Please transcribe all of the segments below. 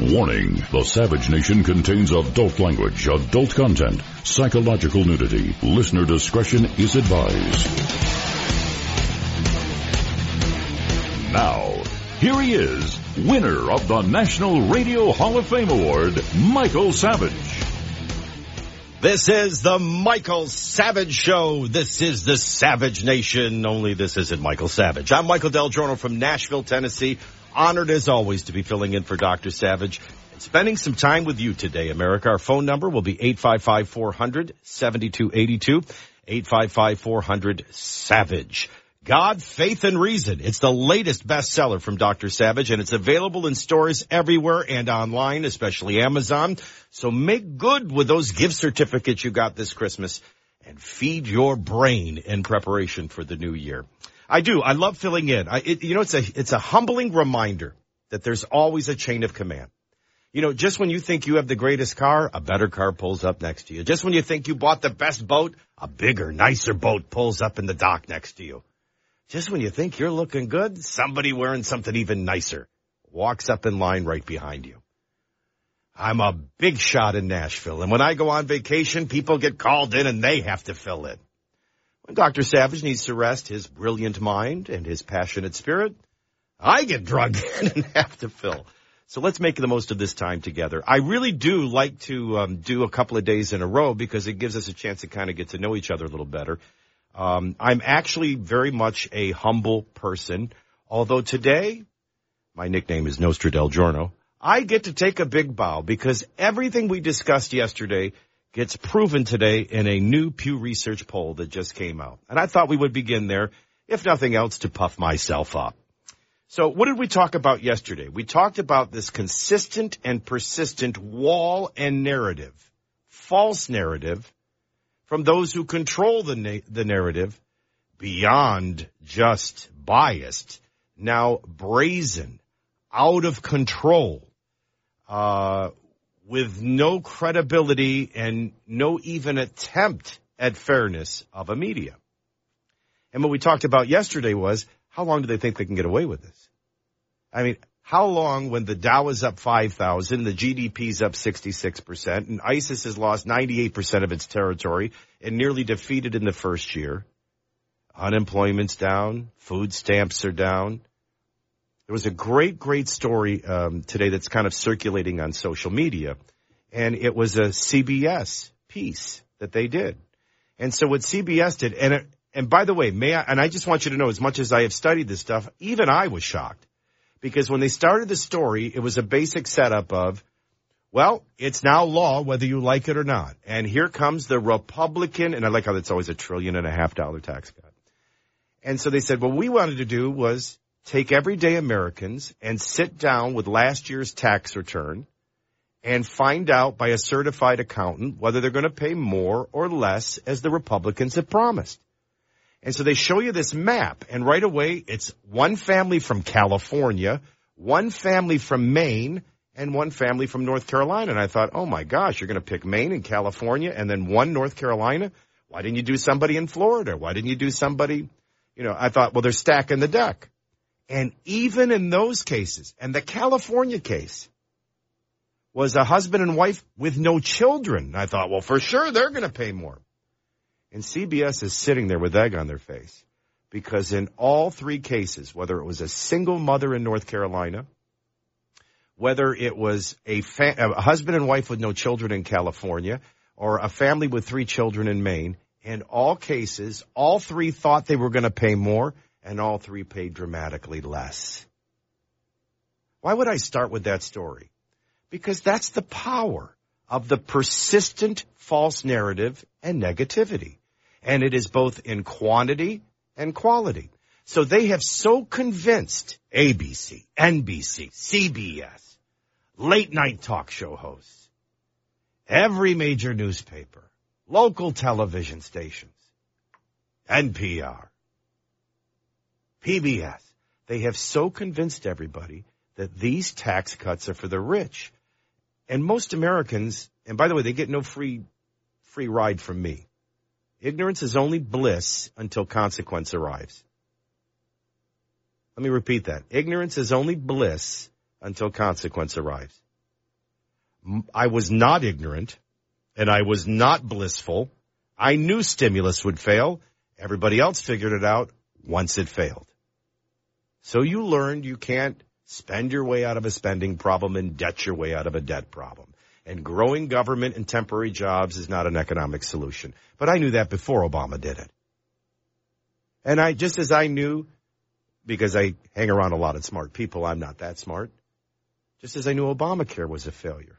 Warning, the Savage Nation contains adult language, adult content, psychological nudity. Listener discretion is advised. Now, here he is, winner of the National Radio Hall of Fame Award, Michael Savage. This is the Michael Savage Show. This is the Savage Nation, only this isn't Michael Savage. I'm Michael DelGiorno from Nashville, Tennessee. Honored, as always, to be filling in for Dr. Savage and spending some time with you today, America. Our phone number will be 855-400-7282, 855-400-SAVAGE. God, Faith, and Reason. It's the latest bestseller from Dr. Savage, and it's available in stores everywhere and online, especially Amazon. So make good with those gift certificates you got this Christmas and feed your brain in preparation for the new year. I do. I love filling in. It's a humbling reminder that there's always a chain of command. You know, just when you think you have the greatest car, a better car pulls up next to you. Just when you think you bought the best boat, a bigger, nicer boat pulls up in the dock next to you. Just when you think you're looking good, somebody wearing something even nicer walks up in line right behind you. I'm a big shot in Nashville, and when I go on vacation, people get called in and they have to fill in. When Dr. Savage needs to rest his brilliant mind and his passionate spirit, I get drugged in and have to fill. So let's make the most of this time together. I really do like to do a couple of days in a row because it gives us a chance to kind of get to know each other a little better. I'm actually very much a humble person, although today my nickname is Nostra Del Giorno. I get to take a big bow because everything we discussed yesterday gets proven today in a new Pew Research poll that just came out. And I thought we would begin there, if nothing else, to puff myself up. So what did we talk about yesterday? We talked about this consistent and persistent wall and narrative, false narrative, from those who control the narrative beyond just biased, now brazen, out of control, with no credibility and no even attempt at fairness of a media. And what we talked about yesterday was, how long do they think they can get away with this? I mean, how long when the Dow is up 5,000, the GDP's up 66%, and ISIS has lost 98% of its territory and nearly defeated in the first year? Unemployment's down. Food stamps are down. There was a great story today that's kind of circulating on social media, and it was a CBS piece that they did. And so what CBS did, and by the way, I just want you to know, as much as I have studied this stuff, even I was shocked, because when they started the story, it was a basic setup of, well, it's now law whether you like it or not. And here comes the Republican, and I like how that's always $1.5 trillion tax cut. And so they said, what we wanted to do was take everyday Americans and sit down with last year's tax return and find out by a certified accountant whether they're going to pay more or less as the Republicans have promised. And so they show you this map, and right away, it's one family from California, one family from Maine, and one family from North Carolina. And I thought, oh, my gosh, you're going to pick Maine and California and then one North Carolina? Why didn't you do somebody in Florida? Why didn't you do somebody, you know, I thought, well, they're stacking the deck. And even in those cases, and the California case was a husband and wife with no children. And I thought, well, for sure, they're going to pay more. And CBS is sitting there with egg on their face because in all three cases, whether it was a single mother in North Carolina, whether it was a husband and wife with no children in California, or a family with three children in Maine, in all cases, all three thought they were going to pay more, and all three paid dramatically less. Why would I start with that story? Because that's the power of the persistent false narrative and negativity. And it is both in quantity and quality. So they have so convinced ABC, NBC, CBS, late-night talk show hosts, every major newspaper, local television stations, NPR, PBS. They have so convinced everybody that these tax cuts are for the rich. And most Americans, and by the way, they get no free ride from me. Ignorance is only bliss until consequence arrives. Let me repeat that. Ignorance is only bliss until consequence arrives. I was not ignorant, and I was not blissful. I knew stimulus would fail. Everybody else figured it out once it failed. So you learned you can't spend your way out of a spending problem and debt your way out of a debt problem. And growing government and temporary jobs is not an economic solution. But I knew that before Obama did it. And I, just as I knew, because I hang around a lot of smart people, I'm not that smart, just as I knew Obamacare was a failure.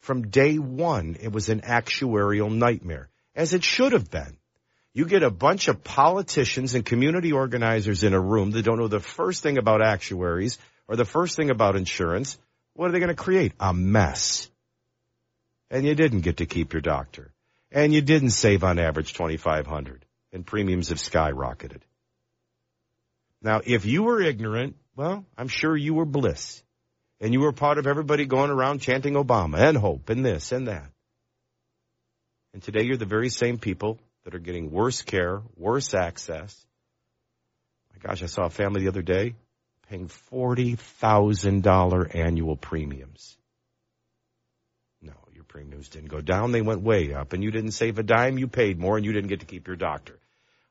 From day one, it was an actuarial nightmare, as it should have been. You get a bunch of politicians and community organizers in a room that don't know the first thing about actuaries or the first thing about insurance. What are they going to create? A mess. And you didn't get to keep your doctor. And you didn't save on average $2,500. And premiums have skyrocketed. Now, if you were ignorant, well, I'm sure you were bliss. And you were part of everybody going around chanting Obama and hope and this and that. And today you're the very same people that are getting worse care, worse access. My gosh, I saw a family the other day paying $40,000 annual premiums. No, your premiums didn't go down. They went way up. And you didn't save a dime. You paid more and you didn't get to keep your doctor.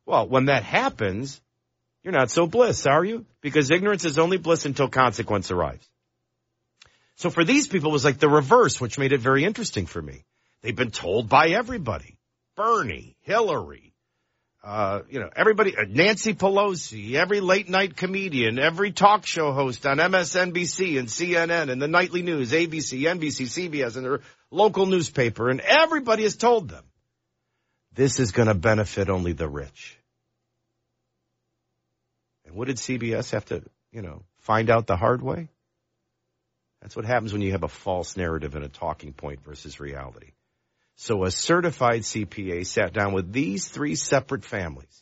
Well, when that happens, you're not so bliss, are you? Because ignorance is only bliss until consequence arrives. So for these people, it was like the reverse, which made it very interesting for me. They've been told by everybody, Bernie, Hillary, everybody, Nancy Pelosi, every late-night comedian, every talk show host on MSNBC and CNN and the nightly news, ABC, NBC, CBS, and their local newspaper, and everybody has told them, this is going to benefit only the rich. What did CBS have to, find out the hard way? That's what happens when you have a false narrative and a talking point versus reality. So a certified CPA sat down with these three separate families.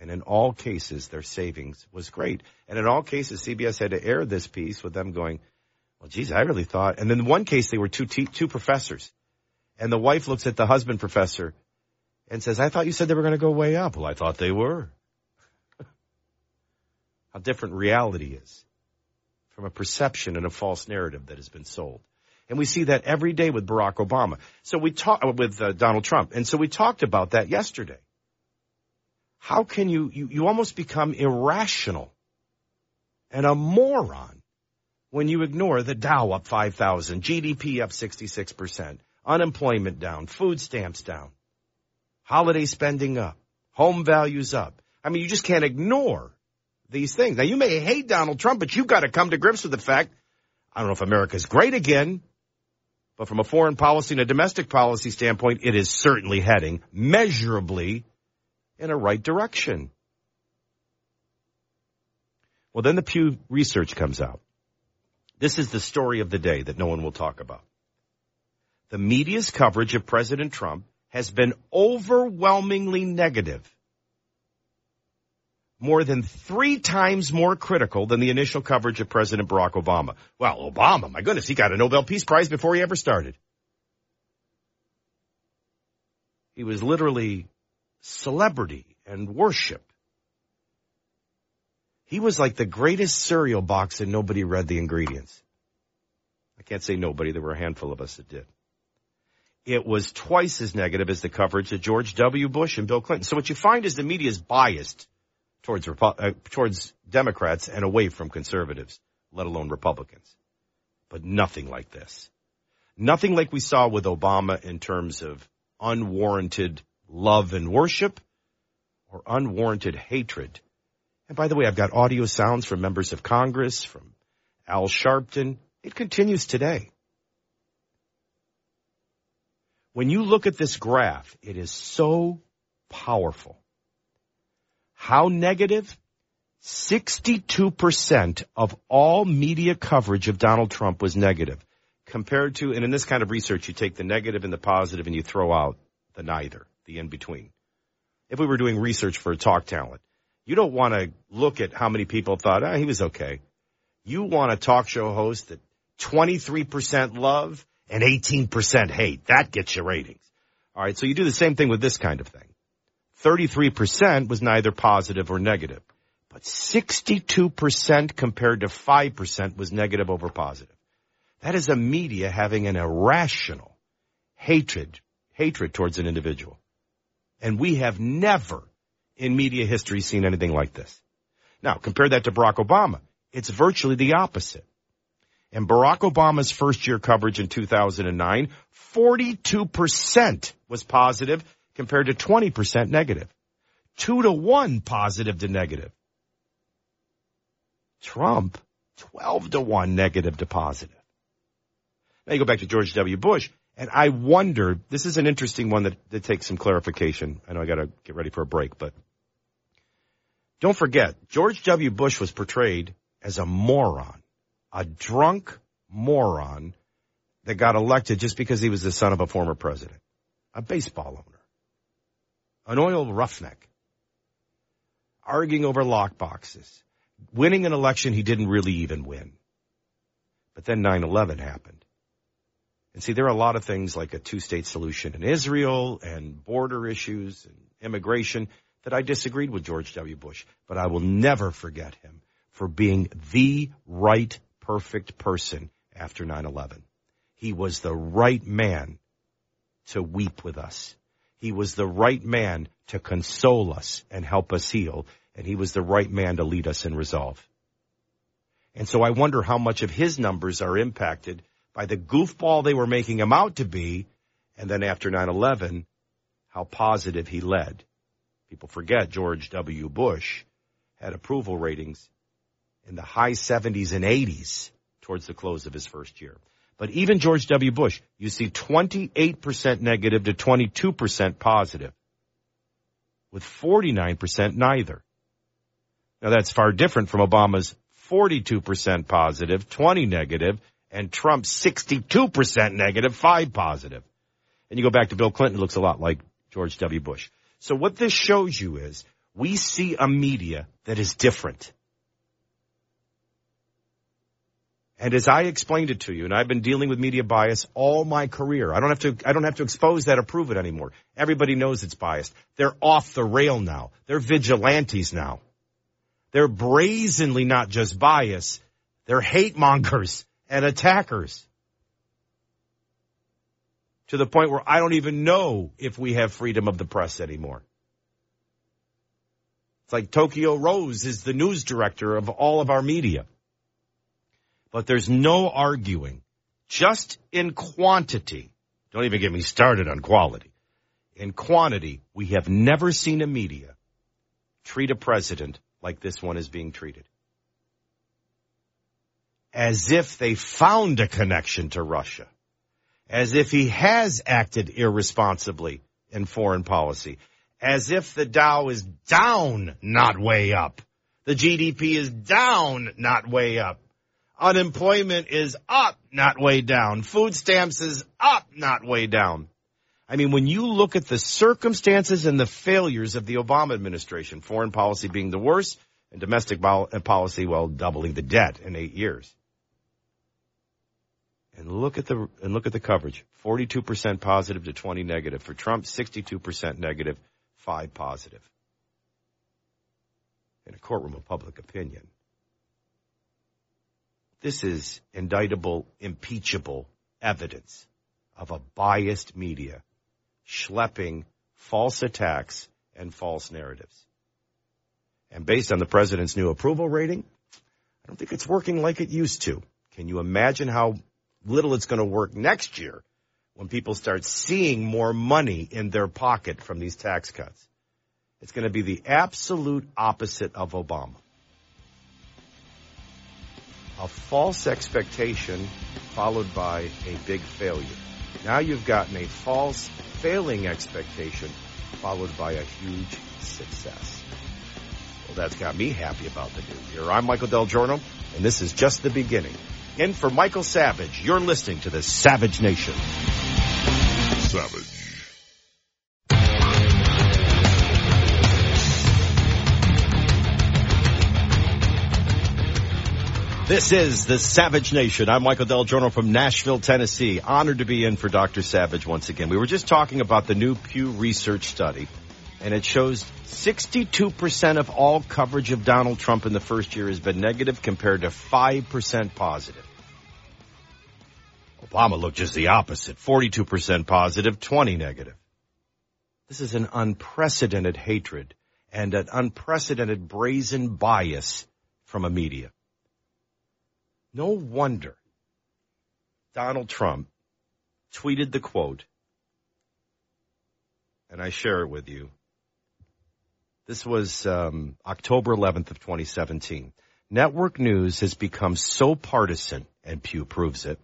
And in all cases, their savings was great. And in all cases, CBS had to air this piece with them going, well, geez, I really thought. And in one case, they were two professors. And the wife looks at the husband professor and says, I thought you said they were going to go way up. Well, I thought they were. How different reality is from a perception and a false narrative that has been sold. And we see that every day with Barack Obama. So we talk with Donald Trump. And so we talked about that yesterday. How can you almost become irrational and a moron when you ignore the Dow up 5,000, GDP up 66%, unemployment down, food stamps down, holiday spending up, home values up. I mean, you just can't ignore these things. Now, you may hate Donald Trump, but you've got to come to grips with the fact, I don't know if America's great again, but from a foreign policy and a domestic policy standpoint, it is certainly heading measurably in a right direction. Well, then the Pew Research comes out. This is the story of the day that no one will talk about. The media's coverage of President Trump has been overwhelmingly negative more than 3 times more critical than the initial coverage of President Barack Obama. Well, Obama, my goodness, he got a Nobel Peace Prize before he ever started. He was literally celebrity and worship. He was like the greatest cereal box and nobody read the ingredients. I can't say nobody. There were a handful of us that did. It was twice as negative as the coverage of George W. Bush and Bill Clinton. So what you find is the media is biased towards Democrats and away from conservatives, let alone Republicans. But nothing like this. Nothing like we saw with Obama in terms of unwarranted love and worship or unwarranted hatred. And by the way, I've got audio sounds from members of Congress, from Al Sharpton. It continues today. When you look at this graph, it is so powerful. How negative? 62% of all media coverage of Donald Trump was negative compared to, and in this kind of research, you take the negative and the positive and you throw out the neither, the in-between. If we were doing research for Talk Talent, you don't want to look at how many people thought, he was okay. You want a talk show host that 23% love and 18% hate. That gets you ratings. All right, so you do the same thing with this kind of thing. 33% was neither positive or negative, but 62% compared to 5% was negative over positive. That is a media having an irrational hatred towards an individual. And we have never in media history seen anything like this. Now, compare that to Barack Obama. It's virtually the opposite. In Barack Obama's first-year coverage in 2009, 42% was positive compared to 20% negative. 2 to 1 positive to negative. Trump, 12 to 1 negative to positive. Now you go back to George W. Bush, and I wonder, this is an interesting one that takes some clarification. I know I got to get ready for a break, but don't forget, George W. Bush was portrayed as a moron, a drunk moron that got elected just because he was the son of a former president, a baseball owner, an oil roughneck, arguing over lock boxes, winning an election he didn't really even win. But then 9/11 happened. And see, there are a lot of things like a two-state solution in Israel and border issues and immigration that I disagreed with George W. Bush, but I will never forget him for being the right, perfect person after 9/11. He was the right man to weep with us. He was the right man to console us and help us heal, and he was the right man to lead us in resolve. And so I wonder how much of his numbers are impacted by the goofball they were making him out to be, and then after 9/11, how positive he led. People forget George W. Bush had approval ratings in the high 70s and 80s towards the close of his first year. But even George W. Bush, you see 28% negative to 22% positive, with 49% neither. Now, that's far different from Obama's 42% positive, 20 negative, and Trump's 62% negative, 5 positive. And you go back to Bill Clinton, it looks a lot like George W. Bush. So what this shows you is we see a media that is different. And as I explained it to you, and I've been dealing with media bias all my career. I don't have to expose that or prove it anymore. Everybody knows it's biased. They're off the rail now. They're vigilantes now. They're brazenly not just biased. They're hate mongers and attackers. To the point where I don't even know if we have freedom of the press anymore. It's like Tokyo Rose is the news director of all of our media. But there's no arguing, just in quantity. Don't even get me started on quality. In quantity, we have never seen a media treat a president like this one is being treated. As if they found a connection to Russia. As if he has acted irresponsibly in foreign policy. As if the Dow is down, not way up. The GDP is down, not way up. Unemployment is up, not way down. Food stamps is up, not way down. I mean, when you look at the circumstances and the failures of the Obama administration, foreign policy being the worst and domestic policy, well, doubling the debt in 8 years. And look at the coverage, 42% positive to 20 negative. For Trump, 62% negative, 5 positive. In a courtroom of public opinion. This is indictable, impeachable evidence of a biased media schlepping false attacks and false narratives. And based on the president's new approval rating, I don't think it's working like it used to. Can you imagine how little it's going to work next year when people start seeing more money in their pocket from these tax cuts? It's going to be the absolute opposite of Obama. A false expectation followed by a big failure. Now you've gotten a false, failing expectation followed by a huge success. Well, that's got me happy about the news here. I'm Michael DelGiorno, and this is just the beginning. In for Michael Savage, you're listening to the Savage Nation. Savage. This is the Savage Nation. I'm Michael DelGiorno from Nashville, Tennessee. Honored to be in for Dr. Savage once again. We were just talking about the new Pew Research study, and it shows 62% of all coverage of Donald Trump in the first year has been negative compared to 5% positive. Obama looked just the opposite, 42% positive, 20 negative. This is an unprecedented hatred and an unprecedented brazen bias from a media. No wonder Donald Trump tweeted the quote, and I share it with you. This was October 11th of 2017. Network news has become so partisan, and Pew proves it,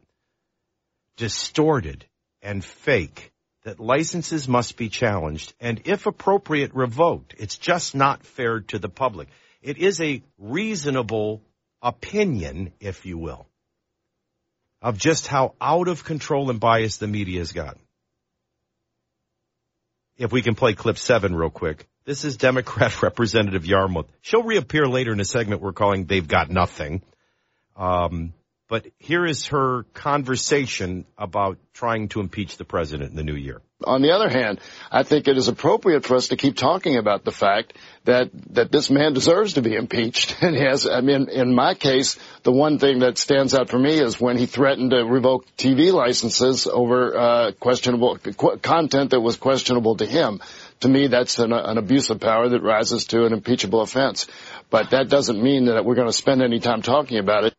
distorted and fake that licenses must be challenged and, if appropriate, revoked. It's just not fair to the public. It is a reasonable opinion, if you will, of just how out of control and biased the media has gotten. If we can play clip 7 real quick. This is Democrat Representative Yarmouth. She'll reappear later in a segment we're calling They've Got Nothing. But here is her conversation about trying to impeach the president in the new year. On the other hand, I think it is appropriate for us to keep talking about the fact that this man deserves to be impeached. And in my case, the one thing that stands out for me is when he threatened to revoke TV licenses over questionable content that was questionable to him. To me, that's an abuse of power that rises to an impeachable offense. But that doesn't mean that we're going to spend any time talking about it.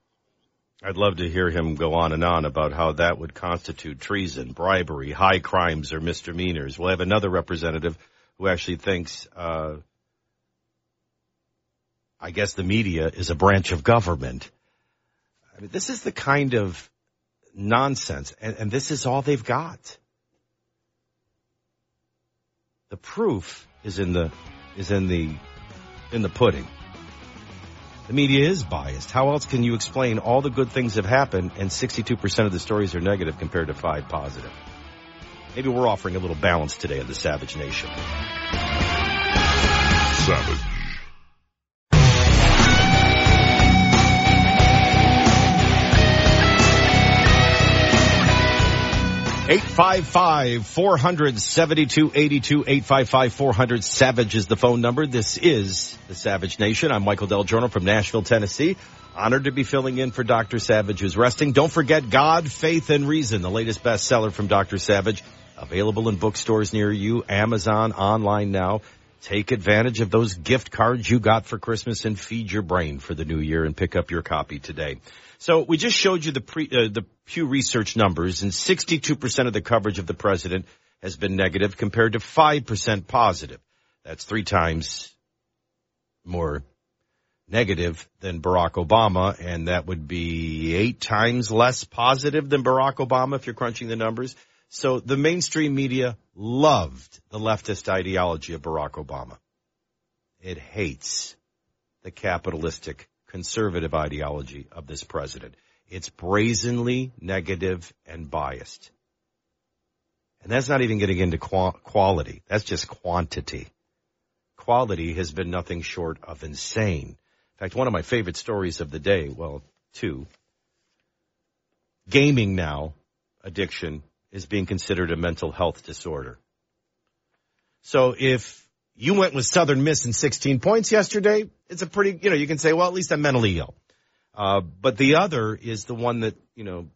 I'd love to hear him go on and on about how that would constitute treason, bribery, high crimes, or misdemeanors. We'll have another representative who actually thinks, I guess the media is a branch of government. I mean, this is the kind of nonsense, and this is all they've got. The proof is in the pudding. The media is biased. How else can you explain all the good things that have happened and 62% of the stories are negative compared to 5 positive? Maybe we're offering a little balance today of the Savage Nation. Savage. Eight 855-400-7282, 855-400-SAVAGE is the phone number. This is the Savage Nation. I'm Michael DelGiorno from Nashville, Tennessee. Honored to be filling in for Dr. Savage, who's resting. Don't forget God, Faith, and Reason, the latest bestseller from Dr. Savage. Available in bookstores near you, Amazon, online now. Take advantage of those gift cards you got for Christmas and feed your brain for the new year and pick up your copy today. So we just showed you the Pew Research numbers, and 62% of the coverage of the president has been negative compared to 5% positive. That's 3 times more negative than Barack Obama, and that would be 8 times less positive than Barack Obama if you're crunching the numbers. So the mainstream media loved the leftist ideology of Barack Obama. It hates the capitalistic conservative ideology of this president. It's brazenly negative and biased. And that's not even getting into quality. That's just quantity. Quality has been nothing short of insane. In fact, one of my favorite stories of the day, well, two, gaming now, addiction, is being considered a mental health disorder. So if you went with Southern Miss in 16 points yesterday, it's a pretty, you know, you can say, well, at least I'm mentally ill. But the other is the one that, you know,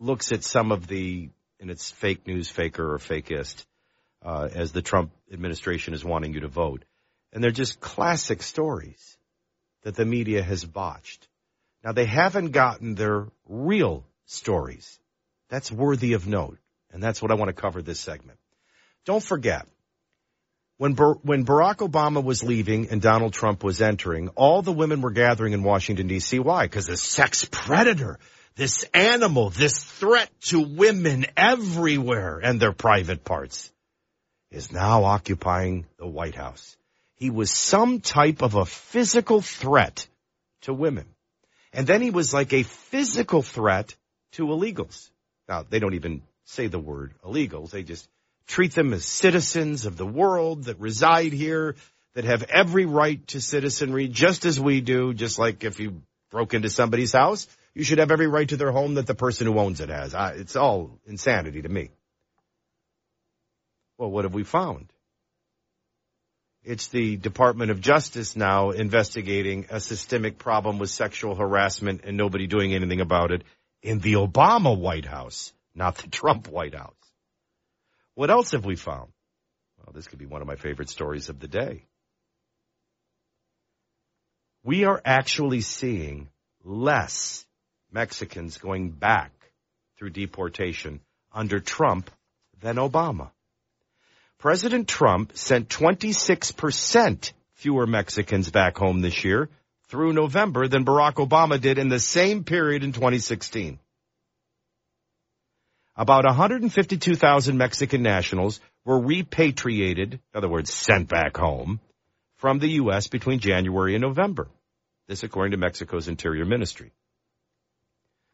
looks at some of the, and it's fake news, faker or fakist, as the Trump administration is wanting you to vote. And they're just classic stories that the media has botched. Now, they haven't gotten their real stories. That's worthy of note. And that's what I want to cover this segment. Don't forget, when Barack Obama was leaving and Donald Trump was entering, all the women were gathering in Washington, D.C. Why? Because this sex predator, this animal, this threat to women everywhere and their private parts is now occupying the White House. He was some type of a physical threat to women. And then he was like a physical threat to illegals. Now, they don't even say the word illegals. They just treat them as citizens of the world that reside here, that have every right to citizenry, just as we do, just like if you broke into somebody's house, you should have every right to their home that the person who owns it has. It's all insanity to me. Well, what have we found? It's the Department of Justice now investigating a systemic problem with sexual harassment and nobody doing anything about it in the Obama White House, not the Trump White House. What else have we found? Well, this could be one of my favorite stories of the day. We are actually seeing less Mexicans going back through deportation under Trump than Obama. President Trump sent 26% fewer Mexicans back home this year through November than Barack Obama did in the same period in 2016. About 152,000 Mexican nationals were repatriated, in other words, sent back home, from the U.S. between January and November. This according to Mexico's Interior Ministry.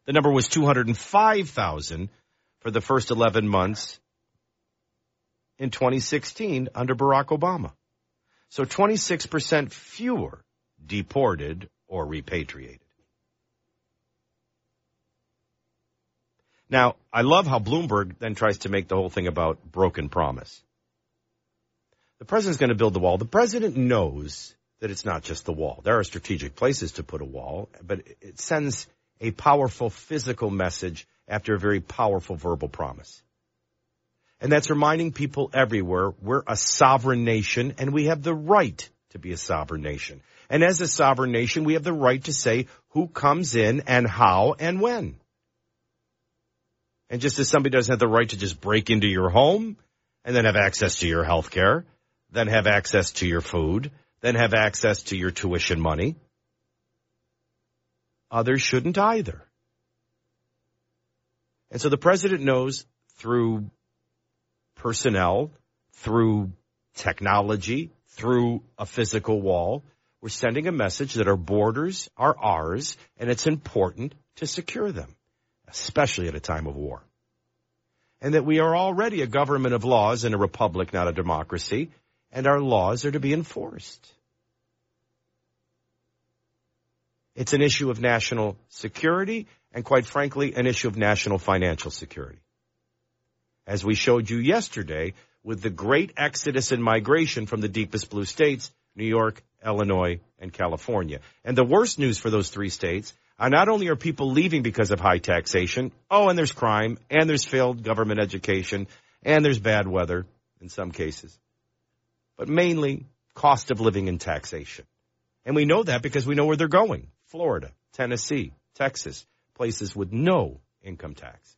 The number was 205,000 for the first 11 months in 2016 under Barack Obama. So 26% fewer deported or repatriated. Now, I love how Bloomberg then tries to make the whole thing about broken promise. The president's going to build the wall. The president knows that it's not just the wall. There are strategic places to put a wall, but it sends a powerful physical message after a very powerful verbal promise. And that's reminding people everywhere we're a sovereign nation and we have the right to be a sovereign nation. And as a sovereign nation, we have the right to say who comes in and how and when. And just as somebody doesn't have the right to just break into your home and then have access to your health care, then have access to your food, then have access to your tuition money, others shouldn't either. And so the president knows through personnel, through technology, through a physical wall, we're sending a message that our borders are ours and it's important to secure them, especially at a time of war. And that we are already a government of laws and a republic, not a democracy, and our laws are to be enforced. It's an issue of national security and, quite frankly, an issue of national financial security. As we showed you yesterday with the great exodus and migration from the deepest blue states, New York, Illinois, and California. And the worst news for those three states are not only are people leaving because of high taxation, and there's crime, and there's failed government education, and there's bad weather in some cases, but mainly cost of living and taxation. And we know that because we know where they're going. Florida, Tennessee, Texas, places with no income tax.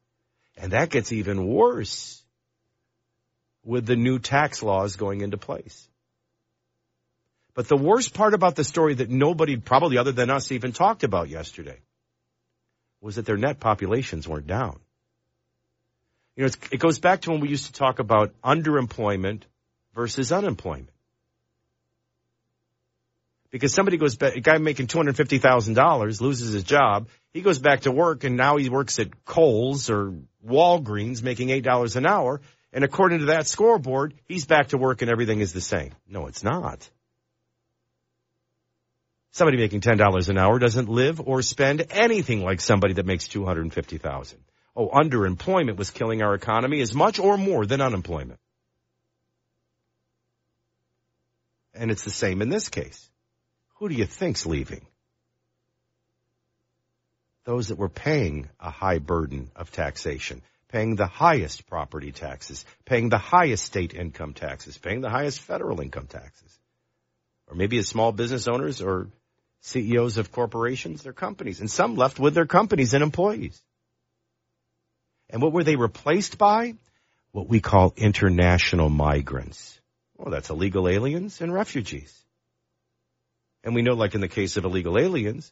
And that gets even worse with the new tax laws going into place. But the worst part about the story that nobody, probably other than us, even talked about yesterday was that their net populations weren't down. You know, it goes back to when we used to talk about underemployment versus unemployment. Because somebody goes back, a guy making $250,000 loses his job. He goes back to work and now he works at Kohl's or Walgreens making $8 an hour. And according to that scoreboard, he's back to work and everything is the same. No, it's not. Somebody making $10 an hour doesn't live or spend anything like somebody that makes $250,000. Oh, underemployment was killing our economy as much or more than unemployment. And it's the same in this case. Who do you think's leaving? Those that were paying a high burden of taxation, paying the highest property taxes, paying the highest state income taxes, paying the highest federal income taxes. Or maybe as small business owners or CEOs of corporations, their companies. And some left with their companies and employees. And what were they replaced by? What we call international migrants. Well, that's illegal aliens and refugees. And we know, like in the case of illegal aliens,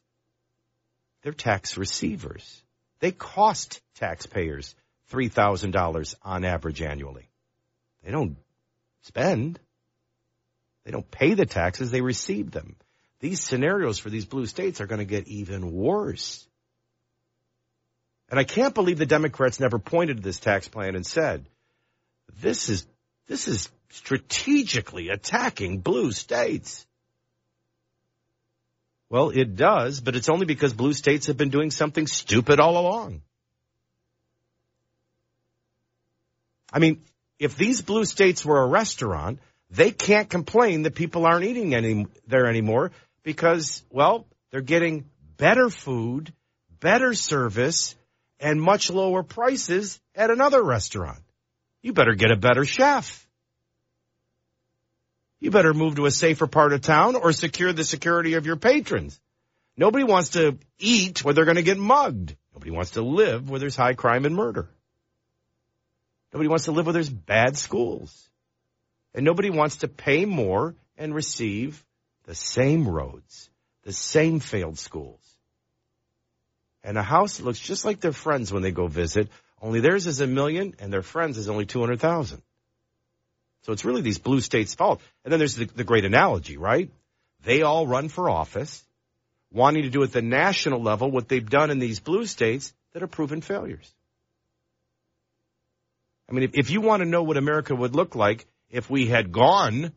they're tax receivers. They cost taxpayers $3,000 on average annually. They don't spend. They don't pay the taxes. They receive them. These scenarios for these blue states are going to get even worse. And I can't believe the Democrats never pointed to this tax plan and said, this is strategically attacking blue states. Well, it does, but it's only because blue states have been doing something stupid all along. I mean, if these blue states were a restaurant, they can't complain that people aren't eating there anymore because, well, they're getting better food, better service, and much lower prices at another restaurant. You better get a better chef. You better move to a safer part of town or secure the security of your patrons. Nobody wants to eat where they're going to get mugged. Nobody wants to live where there's high crime and murder. Nobody wants to live where there's bad schools. And nobody wants to pay more and receive the same roads, the same failed schools. And a house that looks just like their friends when they go visit, only theirs is $1 million and their friends is only 200,000. So it's really these blue states' fault. And then there's the great analogy, right? They all run for office, wanting to do at the national level what they've done in these blue states that are proven failures. I mean, if you want to know what America would look like if we had gone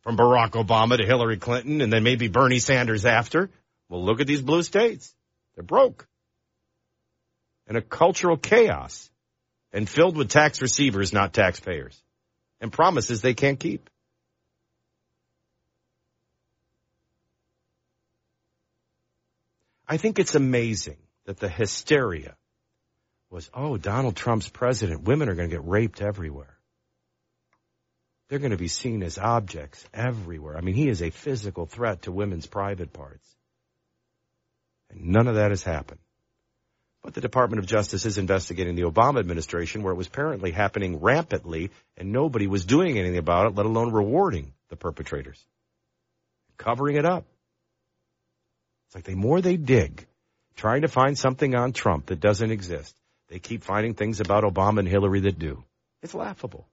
from Barack Obama to Hillary Clinton and then maybe Bernie Sanders after, well, look at these blue states. They're broke. And a cultural chaos and filled with tax receivers, not taxpayers. And promises they can't keep. I think it's amazing that the hysteria was, oh, Donald Trump's president. Women are going to get raped everywhere. They're going to be seen as objects everywhere. I mean, he is a physical threat to women's private parts. And none of that has happened. But the Department of Justice is investigating the Obama administration where it was apparently happening rampantly and nobody was doing anything about it, let alone rewarding the perpetrators. Covering it up. It's like the more they dig, trying to find something on Trump that doesn't exist, they keep finding things about Obama and Hillary that do. It's laughable.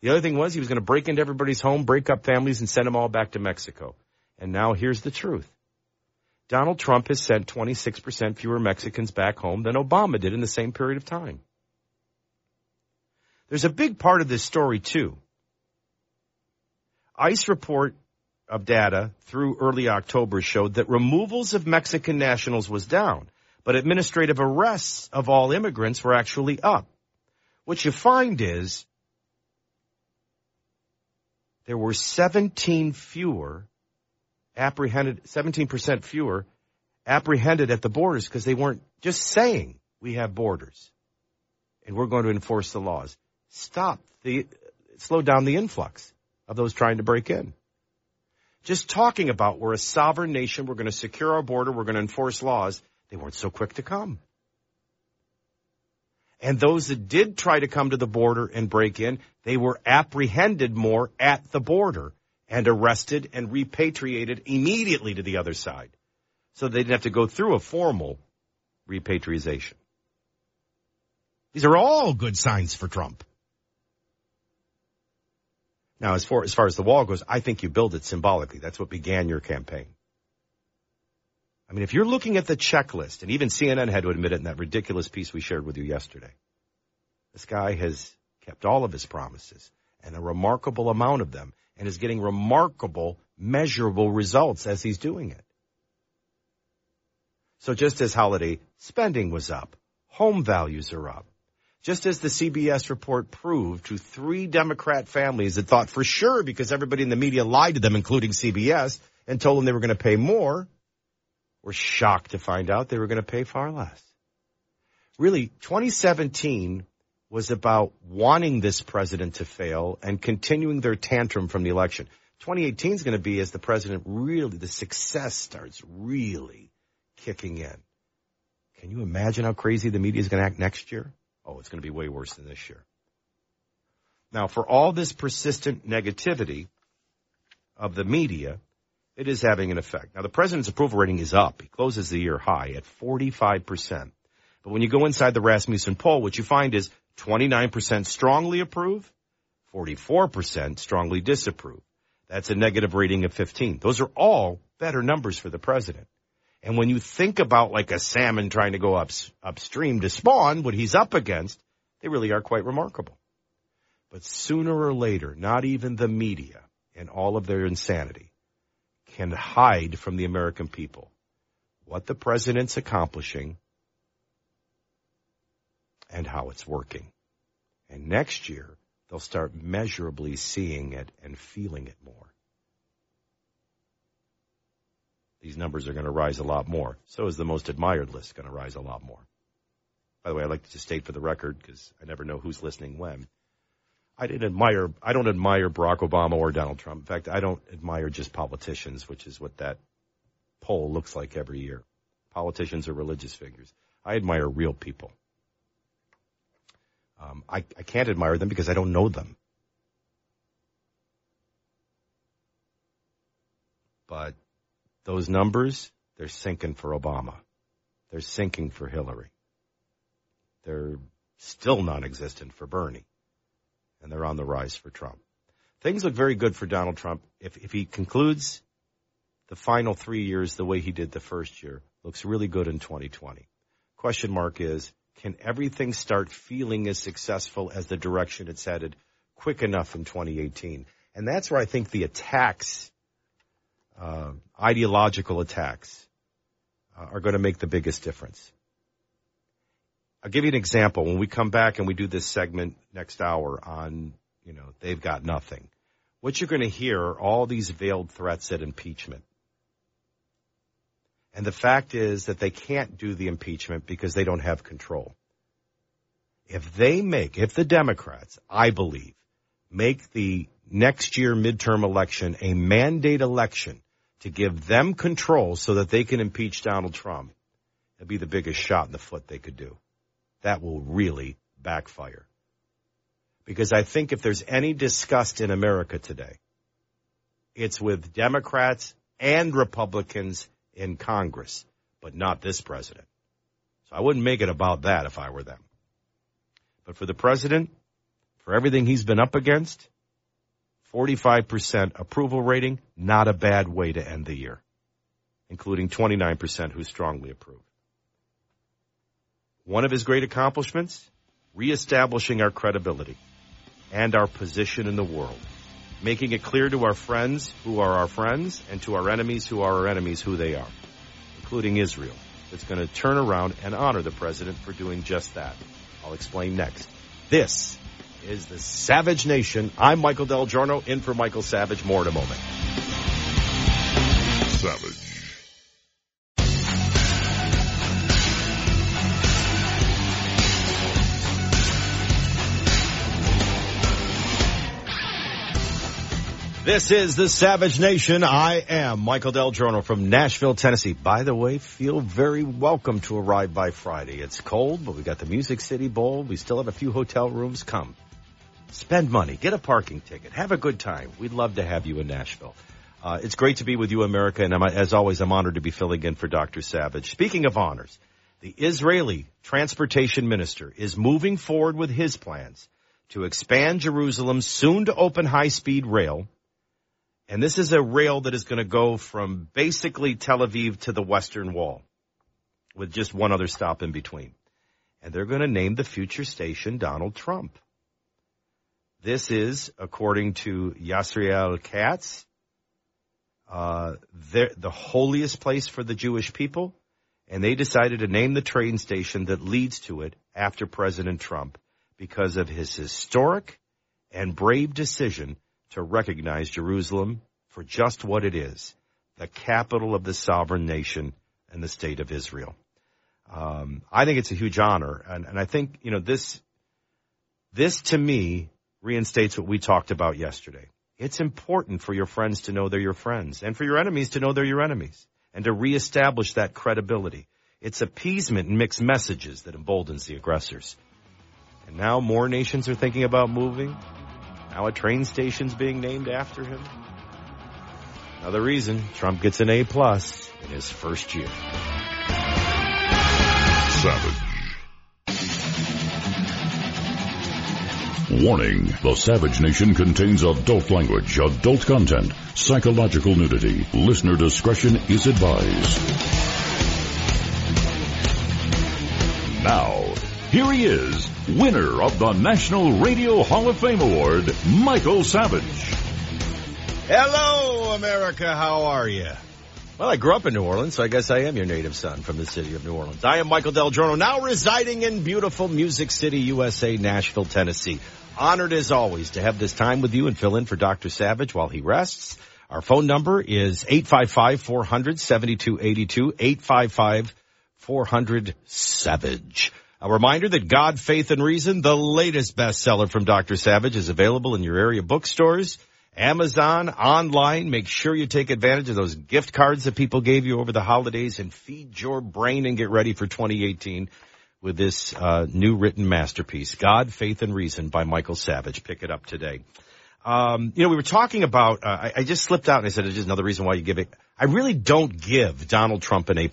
The other thing was he was going to break into everybody's home, break up families, and send them all back to Mexico. And now here's the truth. Donald Trump has sent 26% fewer Mexicans back home than Obama did in the same period of time. There's a big part of this story, too. ICE report of data through early October showed that removals of Mexican nationals was down, but administrative arrests of all immigrants were actually up. What you find is there were 17% fewer apprehended at the borders because they weren't just saying we have borders and we're going to enforce the laws. Slow down the influx of those trying to break in. Just talking about we're a sovereign nation, we're going to secure our border, we're going to enforce laws. They weren't so quick to come. And those that did try to come to the border and break in, they were apprehended more at the border. And arrested and repatriated immediately to the other side. So they didn't have to go through a formal repatriation. These are all good signs for Trump. Now, as far as the wall goes, I think you build it symbolically. That's what began your campaign. I mean, if you're looking at the checklist, and even CNN had to admit it in that ridiculous piece we shared with you yesterday, this guy has kept all of his promises, and a remarkable amount of them, and is getting remarkable, measurable results as he's doing it. So just as holiday spending was up, home values are up. Just as the CBS report proved to 3 Democrat families that thought for sure, because everybody in the media lied to them, including CBS, and told them they were going to pay more, were shocked to find out they were going to pay far less. Really, 2017 was about wanting this president to fail and continuing their tantrum from the election. 2018 is going to be as the president really, the success starts really kicking in. Can you imagine how crazy the media is going to act next year? Oh, it's going to be way worse than this year. Now, for all this persistent negativity of the media, it is having an effect. Now, the president's approval rating is up. He closes the year high at 45%. But when you go inside the Rasmussen poll, what you find is 29% strongly approve, 44% strongly disapprove. That's a negative rating of 15. Those are all better numbers for the president. And when you think about like a salmon trying to go upstream to spawn, what he's up against, they really are quite remarkable. But sooner or later, not even the media and all of their insanity can hide from the American people what the president's accomplishing and how it's working. And next year, they'll start measurably seeing it and feeling it more. These numbers are going to rise a lot more. So is the most admired list going to rise a lot more. By the way, I'd like to state for the record, because I never know who's listening when, I don't admire Barack Obama or Donald Trump. In fact, I don't admire just politicians, which is what that poll looks like every year. Politicians are religious figures. I admire real people. I can't admire them because I don't know them. But those numbers, they're sinking for Obama. They're sinking for Hillary. They're still non-existent for Bernie. And they're on the rise for Trump. Things look very good for Donald Trump. If he concludes the final 3 years the way he did the first year, looks really good in 2020. Question mark is, can everything start feeling as successful as the direction it's headed quick enough in 2018? And that's where I think the attacks, ideological attacks, are going to make the biggest difference. I'll give you an example. When we come back and we do this segment next hour on, they've got nothing, what you're going to hear are all these veiled threats at impeachment. And the fact is that they can't do the impeachment because they don't have control. If the Democrats, I believe, make the next year midterm election a mandate election to give them control so that they can impeach Donald Trump, it'd be the biggest shot in the foot they could do. That will really backfire. Because I think if there's any disgust in America today, it's with Democrats and Republicans in Congress, but not this president. So I wouldn't make it about that if I were them. But for the president, for everything he's been up against, 45% approval rating, not a bad way to end the year, including 29% who strongly approved. One of his great accomplishments, reestablishing our credibility and our position in the world, making it clear to our friends who are our friends and to our enemies who they are, including Israel, that's going to turn around and honor the president for doing just that. I'll explain next. This is the Savage Nation. I'm Michael DelGiorno, in for Michael Savage. More in a moment. Savage. This is the Savage Nation. I am Michael DelGiorno from Nashville, Tennessee. By the way, feel very welcome to arrive by Friday. It's cold, but we got the Music City Bowl. We still have a few hotel rooms. Come. Spend money. Get a parking ticket. Have a good time. We'd love to have you in Nashville. It's great to be with you, America. And as always, I'm honored to be filling in for Dr. Savage. Speaking of honors, the Israeli transportation minister is moving forward with his plans to expand Jerusalem's soon-to-open high-speed rail. And this is a rail that is going to go from basically Tel Aviv to the Western Wall with just one other stop in between. And they're going to name the future station Donald Trump. This is, according to Yasriel Katz, the holiest place for the Jewish people, and they decided to name the train station that leads to it after President Trump because of his historic and brave decision to recognize Jerusalem for just what it is, the capital of the sovereign nation and the state of Israel. I think it's a huge honor, and I think, you know, this to me reinstates what we talked about yesterday. It's important for your friends to know they're your friends and for your enemies to know they're your enemies and to reestablish that credibility. It's appeasement and mixed messages that emboldens the aggressors. And now more nations are thinking about moving. Now a train station's being named after him. Another reason Trump gets an A+ in his first year. Savage. Warning, the Savage Nation contains adult language, adult content, psychological nudity. Listener discretion is advised. Now, here he is, winner of the National Radio Hall of Fame Award, Michael Savage. Hello, America. How are you? Well, I grew up in New Orleans, so I guess I am your native son from the city of New Orleans. I am Michael DelGiorno, now residing in beautiful Music City, USA, Nashville, Tennessee. Honored as always to have this time with you and fill in for Dr. Savage while he rests. Our phone number is 855-400-7282, 855-400-SAVAGE. A reminder that God, Faith, and Reason, the latest bestseller from Dr. Savage, is available in your area bookstores, Amazon, online. Make sure you take advantage of those gift cards that people gave you over the holidays and feed your brain and get ready for 2018 with this new written masterpiece, God, Faith, and Reason by Michael Savage. Pick it up today. You know, we were talking about, I just slipped out and I said, it's just another reason why you give it. I really don't give Donald Trump an A+.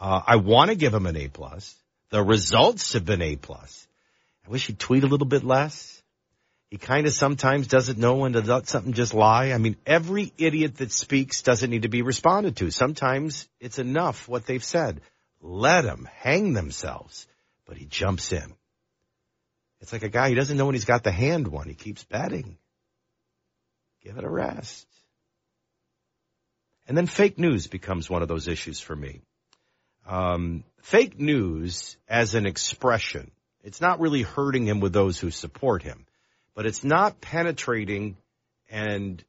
I want to give him an A+. The results have been A+. I wish he'd tweet a little bit less. He kind of sometimes doesn't know when to let something just lie. I mean, every idiot that speaks doesn't need to be responded to. Sometimes it's enough what they've said. Let them hang themselves. But he jumps in. It's like a guy who doesn't know when he's got the hand won. He keeps betting. Give it a rest. And then fake news becomes one of those issues for me. Fake news as an expression. It's not really hurting him with those who support him. But it's not penetrating and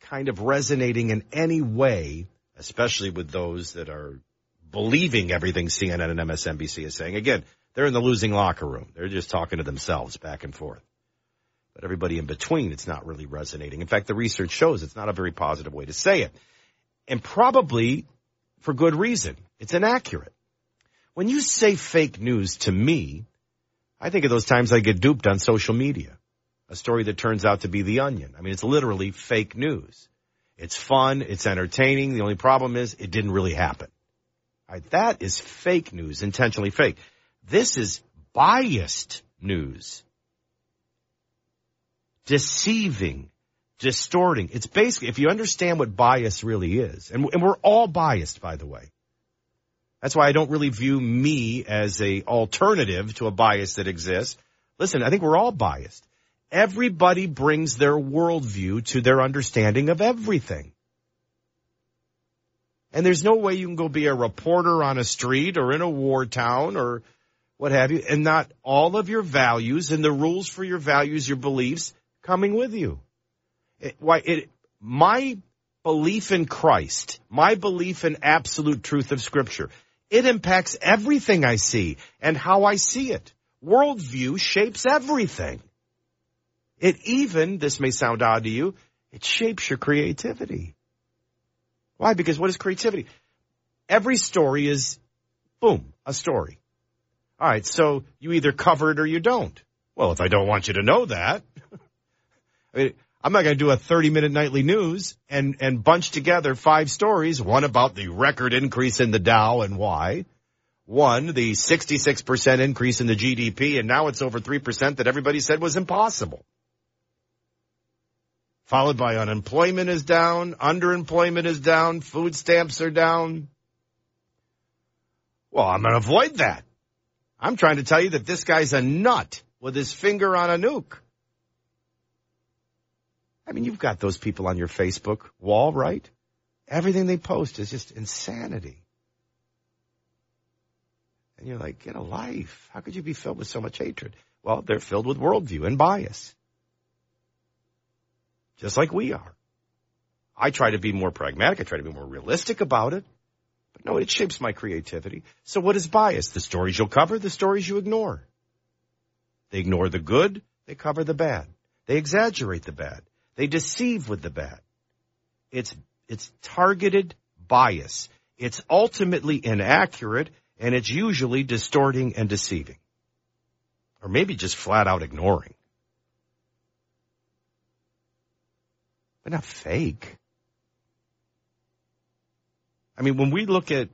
kind of resonating in any way, especially with those that are believing everything CNN and MSNBC is saying. Again, they're in the losing locker room. They're just talking to themselves back and forth. But everybody in between, it's not really resonating. In fact, the research shows it's not a very positive way to say it. And probably for good reason. It's inaccurate. When you say fake news to me, I think of those times I get duped on social media, a story that turns out to be The Onion. I mean, it's literally fake news. It's fun. It's entertaining. The only problem is it didn't really happen. All right, that is fake news, intentionally fake. This is biased news, deceiving, distorting. It's basically, if you understand what bias really is, and we're all biased, by the way. That's why I don't really view me as a alternative to a bias that exists. Listen, I think we're all biased. Everybody brings their worldview to their understanding of everything. And there's no way you can go be a reporter on a street or in a war town or what have you, and not all of your values and the rules for your values, your beliefs coming with you. My belief in Christ, my belief in absolute truth of Scripture, it impacts everything I see and how I see it. Worldview shapes everything. It even, this may sound odd to you, it shapes your creativity. Why? Because what is creativity? Every story is, boom, a story. All right, so you either cover it or you don't. Well, if I don't want you to know that, I mean, I'm not going to do a 30-minute nightly news and bunch together five stories, one about the record increase in the Dow and why, one, the 66% increase in the GDP, and now it's over 3% that everybody said was impossible, followed by unemployment is down, underemployment is down, food stamps are down. Well, I'm going to avoid that. I'm trying to tell you that this guy's a nut with his finger on a nuke. I mean, you've got those people on your Facebook wall, right? Everything they post is just insanity. And you're like, get a life. How could you be filled with so much hatred? Well, they're filled with worldview and bias, just like we are. I try to be more pragmatic. I try to be more realistic about it. But no, it shapes my creativity. So what is bias? The stories you'll cover, the stories you ignore. They ignore the good. They cover the bad. They exaggerate the bad. They deceive with the bad. It's targeted bias. It's ultimately inaccurate, and it's usually distorting and deceiving. Or maybe just flat out ignoring. But not fake. I mean, when we look at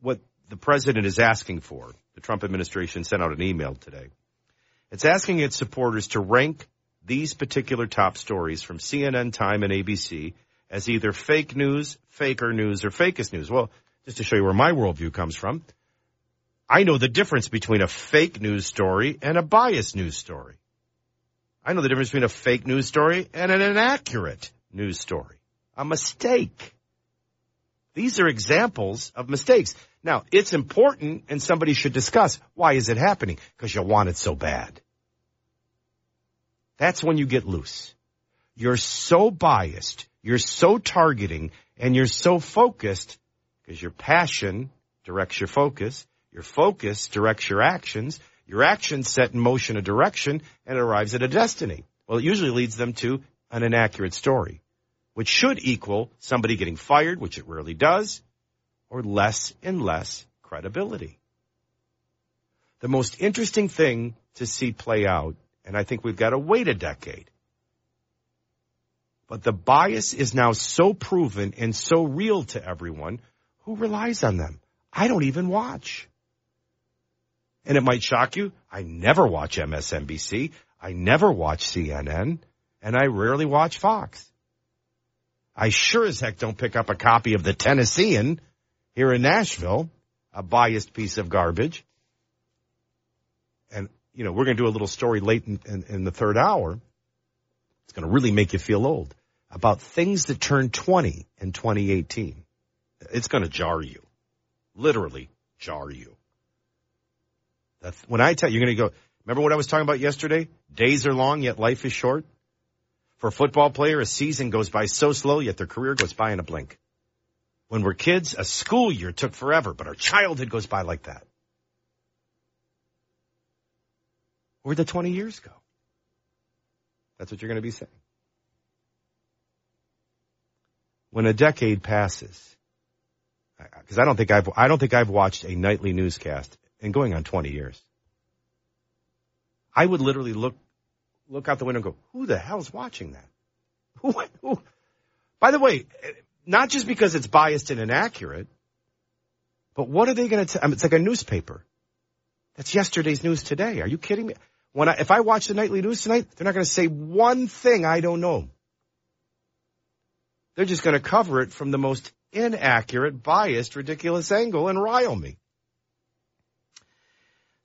what the president is asking for, the Trump administration sent out an email today. It's asking its supporters to rank these particular top stories from CNN, Time, and ABC as either fake news, faker news, or fakest news. Well, just to show you where my worldview comes from, I know the difference between a fake news story and a biased news story. I know the difference between a fake news story and an inaccurate news story, a mistake. These are examples of mistakes. Now, it's important, and somebody should discuss, why is it happening? Because you want it so bad. That's when you get loose. You're so biased, you're so targeting, and you're so focused because your passion directs your focus. Your focus directs your actions. Your actions set in motion a direction and arrives at a destiny. Well, it usually leads them to an inaccurate story, which should equal somebody getting fired, which it rarely does, or less and less credibility. The most interesting thing to see play out, and I think we've got to wait a decade, but the bias is now so proven and so real to everyone who relies on them. I don't even watch. And it might shock you. I never watch MSNBC. I never watch CNN. And I rarely watch Fox. I sure as heck don't pick up a copy of The Tennessean here in Nashville, a biased piece of garbage. And, you know, we're going to do a little story late in the third hour. It's going to really make you feel old about things that turned 20 in 2018. It's going to jar you, literally jar you. When I tell you, you're going to go, remember what I was talking about yesterday? Days are long, yet life is short. For a football player, a season goes by so slow, yet their career goes by in a blink. When we're kids, a school year took forever, but our childhood goes by like that. Where'd the 20 years go? That's what you're going to be saying. When a decade passes, because I don't think I've watched a nightly newscast and going on 20 years. I would literally look out the window and go, who the hell's watching that? Who? By the way, not just because it's biased and inaccurate, but what are they going to tell? I mean, it's like a newspaper. That's yesterday's news today. Are you kidding me? If I watch the nightly news tonight, they're not going to say one thing I don't know. They're just going to cover it from the most inaccurate, biased, ridiculous angle and rile me.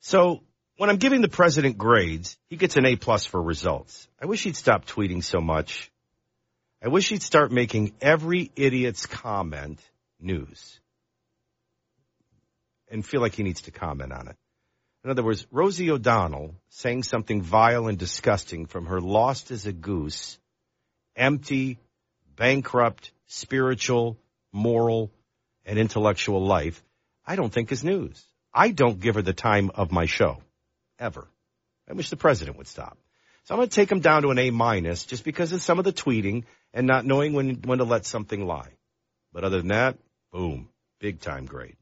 So when I'm giving the president grades, he gets an A+ for results. I wish he'd stop tweeting so much. I wish he'd start making every idiot's comment news and feel like he needs to comment on it. In other words, Rosie O'Donnell saying something vile and disgusting from her lost as a goose, empty, bankrupt, spiritual, moral, and intellectual life, I don't think is news. I don't give her the time of my show, ever. I wish the president would stop. So I'm going to take him down to an A- just because of some of the tweeting and not knowing when to let something lie. But other than that, boom, big time grade.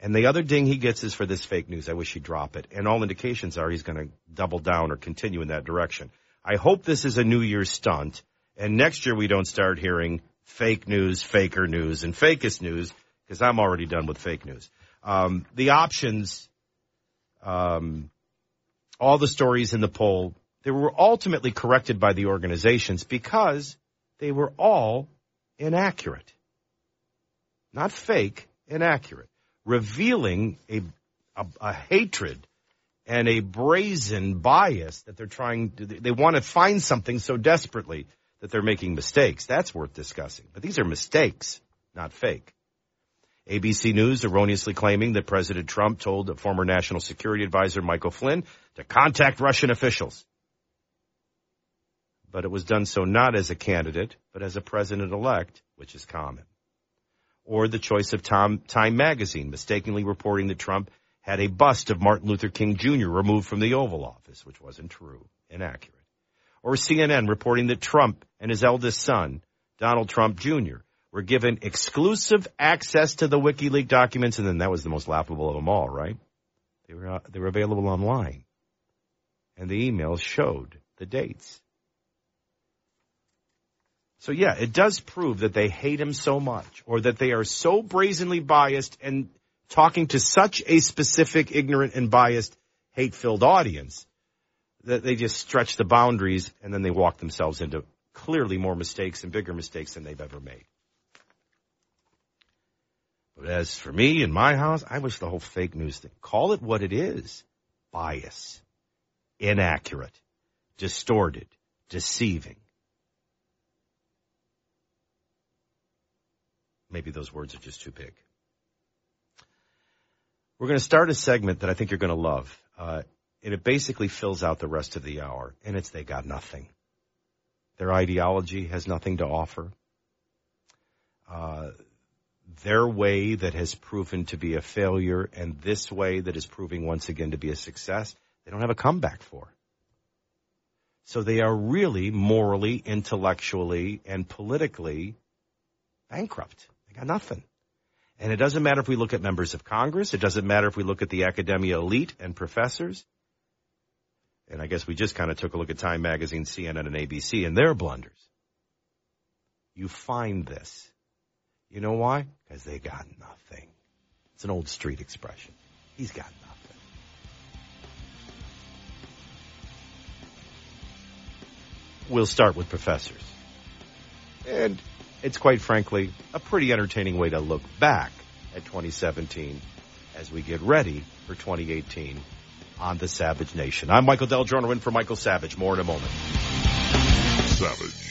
And the other ding he gets is for this fake news. I wish he'd drop it. And all indications are he's going to double down or continue in that direction. I hope this is a New Year's stunt. And next year we don't start hearing fake news, faker news, and fakest news, because I'm already done with fake news. The options, all the stories in the poll, they were ultimately corrected by the organizations because they were all inaccurate. Not fake, inaccurate. Revealing a hatred and a brazen bias that they're trying to, they want to find something so desperately that they're making mistakes. That's worth discussing. But these are mistakes, not fake. ABC News erroneously claiming that President Trump told former National Security Advisor Michael Flynn to contact Russian officials. But it was done so not as a candidate, but as a president-elect, which is common. Or the choice of Time magazine mistakenly reporting that Trump had a bust of Martin Luther King Jr. removed from the Oval Office, which wasn't true, inaccurate. Or CNN reporting that Trump and his eldest son, Donald Trump Jr., were given exclusive access to the WikiLeaks documents, and then that was the most laughable of them all, right? They were available online, and the emails showed the dates. So, yeah, it does prove that they hate him so much, or that they are so brazenly biased and talking to such a specific, ignorant and biased, hate-filled audience that they just stretch the boundaries, and then they walk themselves into clearly more mistakes and bigger mistakes than they've ever made. But as for me and my house, I wish the whole fake news thing, call it what it is, bias, inaccurate, distorted, deceiving. Maybe those words are just too big. We're going to start a segment that I think you're going to love, and it basically fills out the rest of the hour, and it's they got nothing. Their ideology has nothing to offer. Their way that has proven to be a failure and this way that is proving once again to be a success, they don't have a comeback for. So they are really morally, intellectually, and politically bankrupt. They got nothing. And it doesn't matter if we look at members of Congress. It doesn't matter if we look at the academia elite and professors. And I guess we just kind of took a look at Time Magazine, CNN, and ABC and their blunders. You find this. You know why? Because they got nothing. It's an old street expression. He's got nothing. We'll start with professors. And it's quite frankly a pretty entertaining way to look back at 2017 as we get ready for 2018 on the Savage Nation. I'm Michael DelGiorno in for Michael Savage. More in a moment. Savage.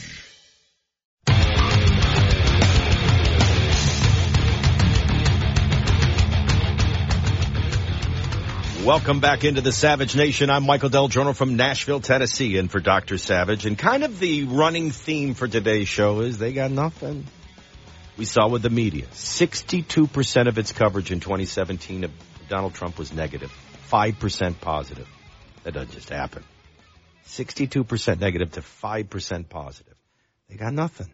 Welcome back into the Savage Nation. I'm Michael DelGiorno from Nashville, Tennessee, and for Dr. Savage. And kind of the running theme for today's show is they got nothing. We saw with the media, 62% of its coverage in 2017 of Donald Trump was negative, 5% positive. That doesn't just happen. 62% negative to 5% positive. They got nothing.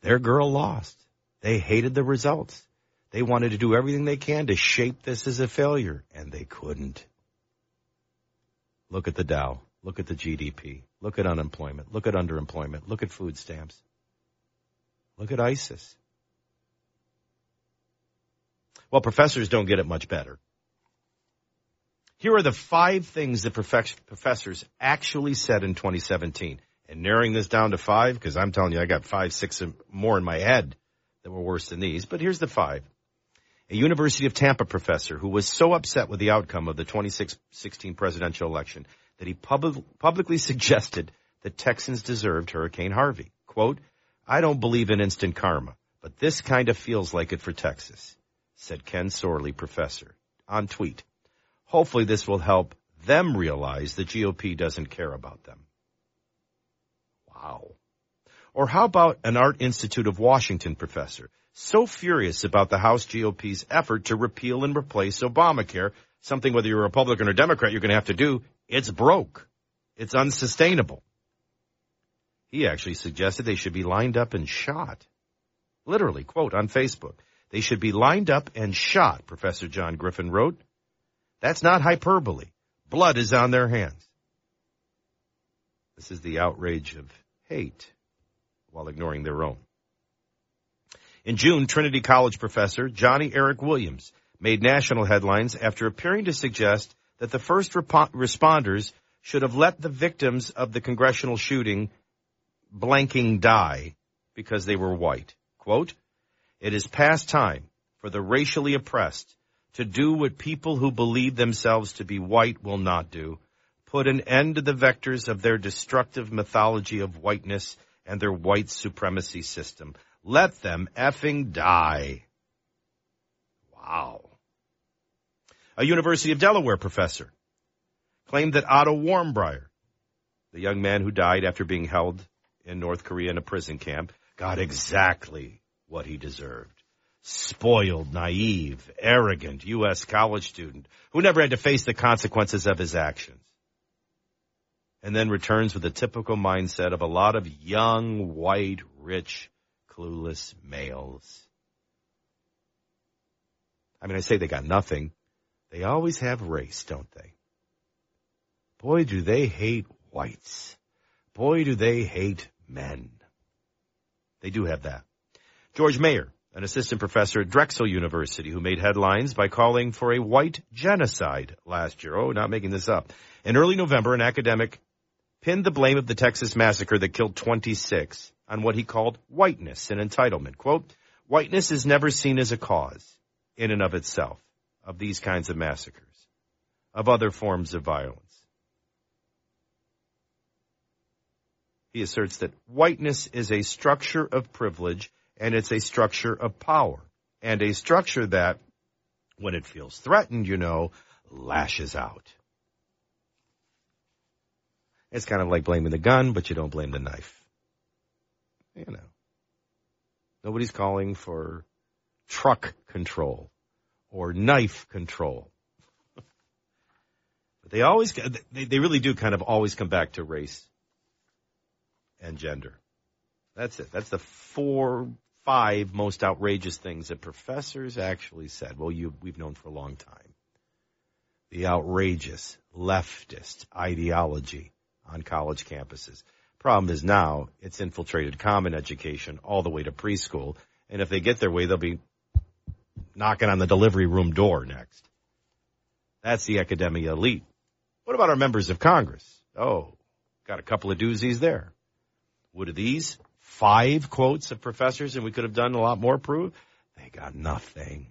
Their girl lost. They hated the results. They wanted to do everything they can to shape this as a failure, and they couldn't. Look at the Dow. Look at the GDP. Look at unemployment. Look at underemployment. Look at food stamps. Look at ISIS. Well, professors don't get it much better. Here are the 5 things that professors actually said in 2017. And narrowing this down to 5, because I'm telling you I got 5, 6 more in my head that were worse than these. But here's the 5. A University of Tampa professor who was so upset with the outcome of the 2016 presidential election that he publicly suggested that Texans deserved Hurricane Harvey. Quote, "I don't believe in instant karma, but this kind of feels like it for Texas," said Ken Sorley, professor, on tweet. "Hopefully this will help them realize the GOP doesn't care about them." Wow. Or how about an Art Institute of Washington professor, so furious about the House GOP's effort to repeal and replace Obamacare, something whether you're a Republican or Democrat you're going to have to do, it's broke. It's unsustainable. He actually suggested they should be lined up and shot. Literally, quote, on Facebook, "They should be lined up and shot," Professor John Griffin wrote. "That's not hyperbole. Blood is on their hands." This is the outrage of hate, while ignoring their own. In June, Trinity College professor Johnny Eric Williams made national headlines after appearing to suggest that the first responders should have let the victims of the congressional shooting blanking die because they were white. Quote, "It is past time for the racially oppressed to do what people who believe themselves to be white will not do, put an end to the vectors of their destructive mythology of whiteness and their white supremacy system. Let them effing die. Wow. A University of Delaware professor claimed that Otto Warmbier, the young man who died after being held in North Korea in a prison camp, got exactly what he deserved. Spoiled, naive, arrogant U.S. college student who never had to face the consequences of his actions. And then returns with the typical mindset of a lot of young, white, rich, clueless males. I mean, I say they got nothing. They always have race, don't they? Boy, do they hate whites. Boy, do they hate men. They do have that. George Mayer, an assistant professor at Drexel University, who made headlines by calling for a white genocide last year. Oh, not making this up. In early November, an academic pinned the blame of the Texas massacre that killed 26 on what he called whiteness and entitlement. Quote, whiteness is never seen as a cause in and of itself of these kinds of massacres, of other forms of violence. He asserts that whiteness is a structure of privilege, and it's a structure of power, and a structure that, when it feels threatened, you know, lashes out. It's kind of like blaming the gun, but you don't blame the knife. You know. Nobody's calling for truck control or knife control. But they really do kind of always come back to race and gender. That's it. That's the 4, 5 most outrageous things that professors actually said. Well, we've known for a long time. The outrageous leftist ideology on college campuses. Problem is now it's infiltrated common education all the way to preschool. And if they get their way, they'll be knocking on the delivery room door next. That's the academic elite. What about our members of Congress? Oh, got a couple of doozies there. Would these 5 quotes of professors, and we could have done a lot more, prove? They got nothing.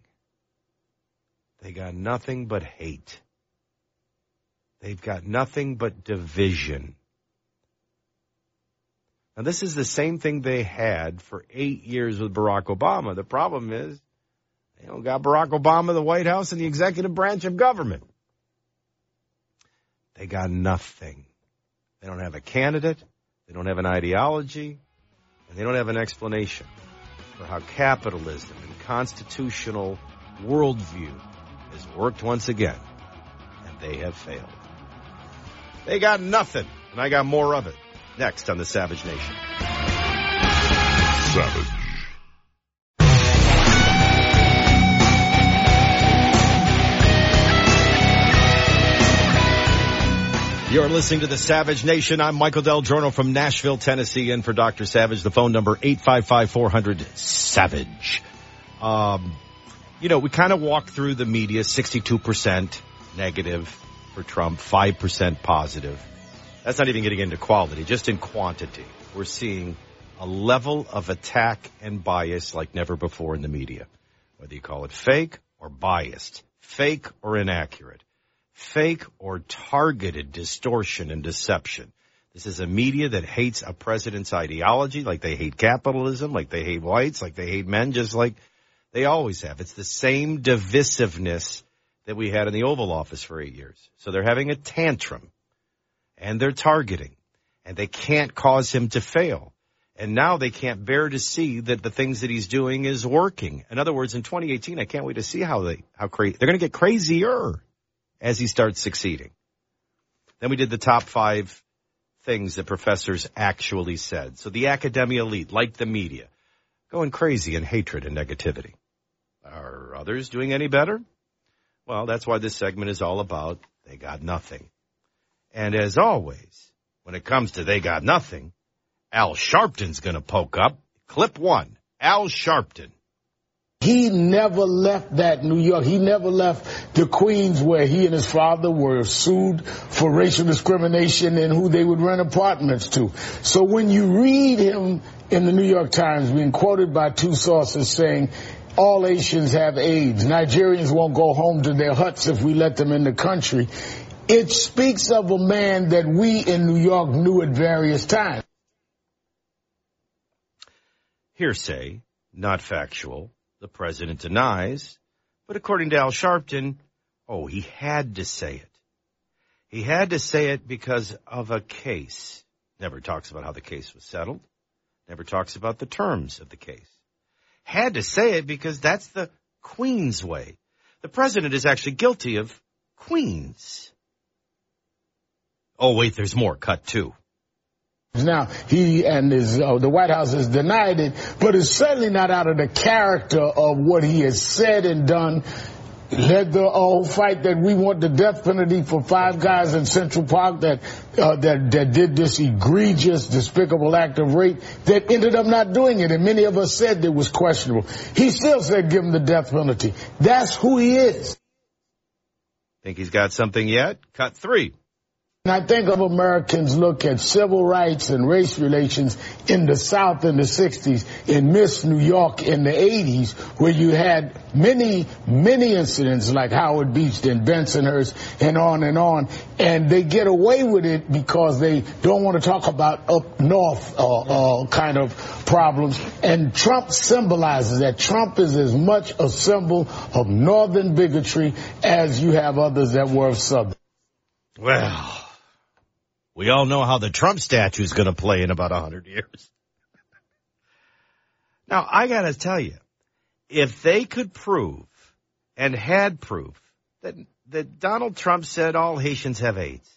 They got nothing but hate. They've got nothing but division. Now, this is the same thing they had for 8 years with Barack Obama. The problem is they don't got Barack Obama, the White House, and the executive branch of government. They got nothing. They don't have a candidate. They don't have an ideology, and they don't have an explanation for how capitalism and constitutional worldview has worked once again, and they have failed. They got nothing, and I got more of it. Next on the Savage Nation. Savage. You're listening to The Savage Nation. I'm Michael DelGiorno from Nashville, Tennessee. And for Dr. Savage, the phone number 855-400-SAVAGE. We kind of walked through the media, 62% negative for Trump, 5% positive. That's not even getting into quality, just in quantity. We're seeing a level of attack and bias like never before in the media, whether you call it fake or biased, fake or inaccurate. Fake or targeted distortion and deception. This is a media that hates a president's ideology, like they hate capitalism, like they hate whites, like they hate men, just like they always have. It's the same divisiveness that we had in the Oval Office for 8 years. So they're having a tantrum, and they're targeting, and they can't cause him to fail. And now they can't bear to see that the things that he's doing is working. In other words, in 2018, I can't wait to see how they're going to get crazier as he starts succeeding. Then we did the top 5 things that professors actually said. So the academia elite, like the media, going crazy in hatred and negativity. Are others doing any better? Well, that's why this segment is all about they got nothing. And as always, when it comes to they got nothing, Al Sharpton's going to poke up. Clip 1, Al Sharpton. He never left that New York. He never left the Queens where he and his father were sued for racial discrimination and who they would rent apartments to. So when you read him in the New York Times being quoted by two sources saying, All Asians have AIDS. Nigerians won't go home to their huts if we let them in the country. It speaks of a man that we in New York knew at various times. Hearsay, not factual. The president denies. But according to Al Sharpton, he had to say it. He had to say it because of a case. Never talks about how the case was settled. Never talks about the terms of the case. Had to say it because that's the Queen's way. The president is actually guilty of Queens. Oh, wait, there's more. Cut two. Now, he and his the White House has denied it, but it's certainly not out of the character of what he has said and done. Led the whole fight that we want the death penalty for five guys in Central Park that did this egregious, despicable act of rape that ended up not doing it. And many of us said it was questionable. He still said give him the death penalty. That's who he is. Think he's got something yet? Cut three. And I think of Americans look at civil rights and race relations in the South in the 60s and miss New York in the 80s, where you had many, many incidents like Howard Beach and Bensonhurst and on. And they get away with it because they don't want to talk about up north kind of problems. And Trump symbolizes that. Trump is as much a symbol of northern bigotry as you have others that were of southern. Well. We all know how the Trump statue is going to play in about 100 years. Now, I got to tell you, if they could prove and had proof that Donald Trump said all Haitians have AIDS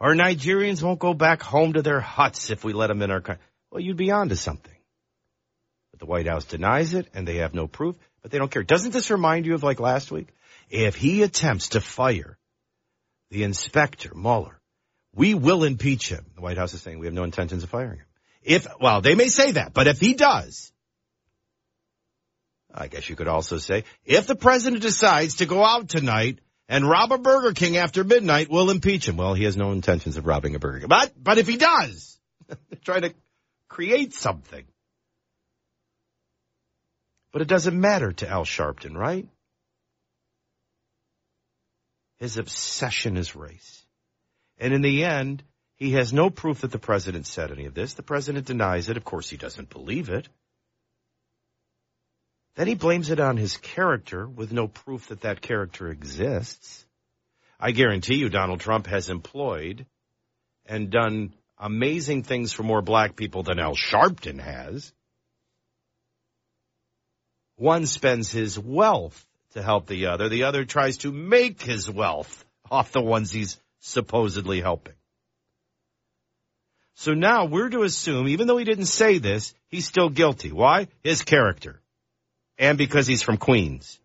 or Nigerians won't go back home to their huts if we let them in our country, well, you'd be on to something. But the White House denies it and they have no proof, but they don't care. Doesn't this remind you of like last week? If he attempts to fire the inspector, Mueller, we will impeach him. The White House is saying we have no intentions of firing him. Well, they may say that, but if he does, I guess you could also say, if the president decides to go out tonight and rob a Burger King after midnight, we'll impeach him. Well, he has no intentions of robbing a Burger King. But if he does, they're trying to create something. But it doesn't matter to Al Sharpton, right? His obsession is race. And in the end, he has no proof that the president said any of this. The president denies it. Of course, he doesn't believe it. Then he blames it on his character with no proof that that character exists. I guarantee you Donald Trump has employed and done amazing things for more black people than Al Sharpton has. One spends his wealth to help the other. The other tries to make his wealth off the ones he's supposedly helping. So now we're to assume, even though he didn't say this, he's still guilty. Why? His character. And because he's from Queens.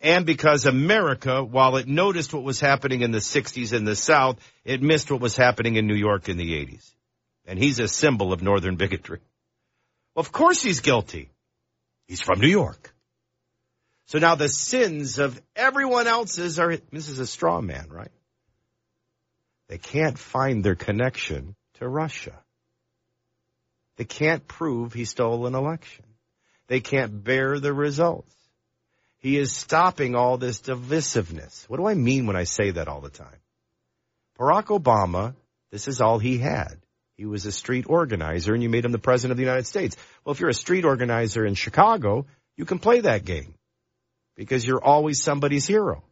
And because America, while it noticed what was happening in the 60s in the South, it missed what was happening in New York in the 80s. And he's a symbol of northern bigotry. Of course he's guilty. He's from New York. So now the sins of everyone else's are, this is a straw man, right? They can't find their connection to Russia. They can't prove he stole an election. They can't bear the results. He is stopping all this divisiveness. What do I mean when I say that all the time? Barack Obama, this is all he had. He was a street organizer, and you made him the president of the United States. Well, if you're a street organizer in Chicago, you can play that game because you're always somebody's hero.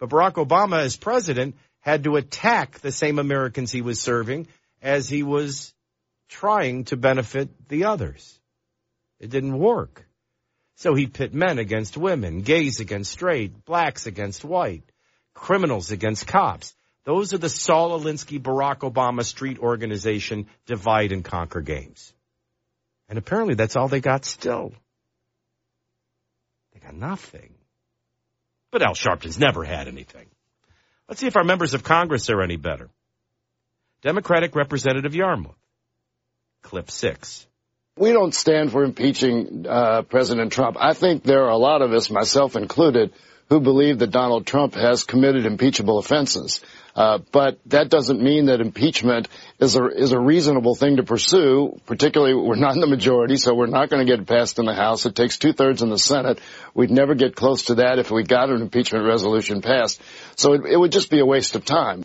But Barack Obama as president had to attack the same Americans he was serving as he was trying to benefit the others. It didn't work. So he pit men against women, gays against straight, blacks against white, criminals against cops. Those are the Saul Alinsky, Barack Obama street organization divide and conquer games. And apparently that's all they got still. They got nothing. But Al Sharpton's never had anything. Let's see if our members of Congress are any better. Democratic Representative Yarmouth, clip 6. We don't stand for impeaching President Trump. I think there are a lot of us, myself included, who believe that Donald Trump has committed impeachable offenses. But that doesn't mean that impeachment is a reasonable thing to pursue, particularly we're not in the majority, so we're not going to get it passed in the House. It takes two-thirds in the Senate. We'd never get close to that if we got an impeachment resolution passed. So it would just be a waste of time.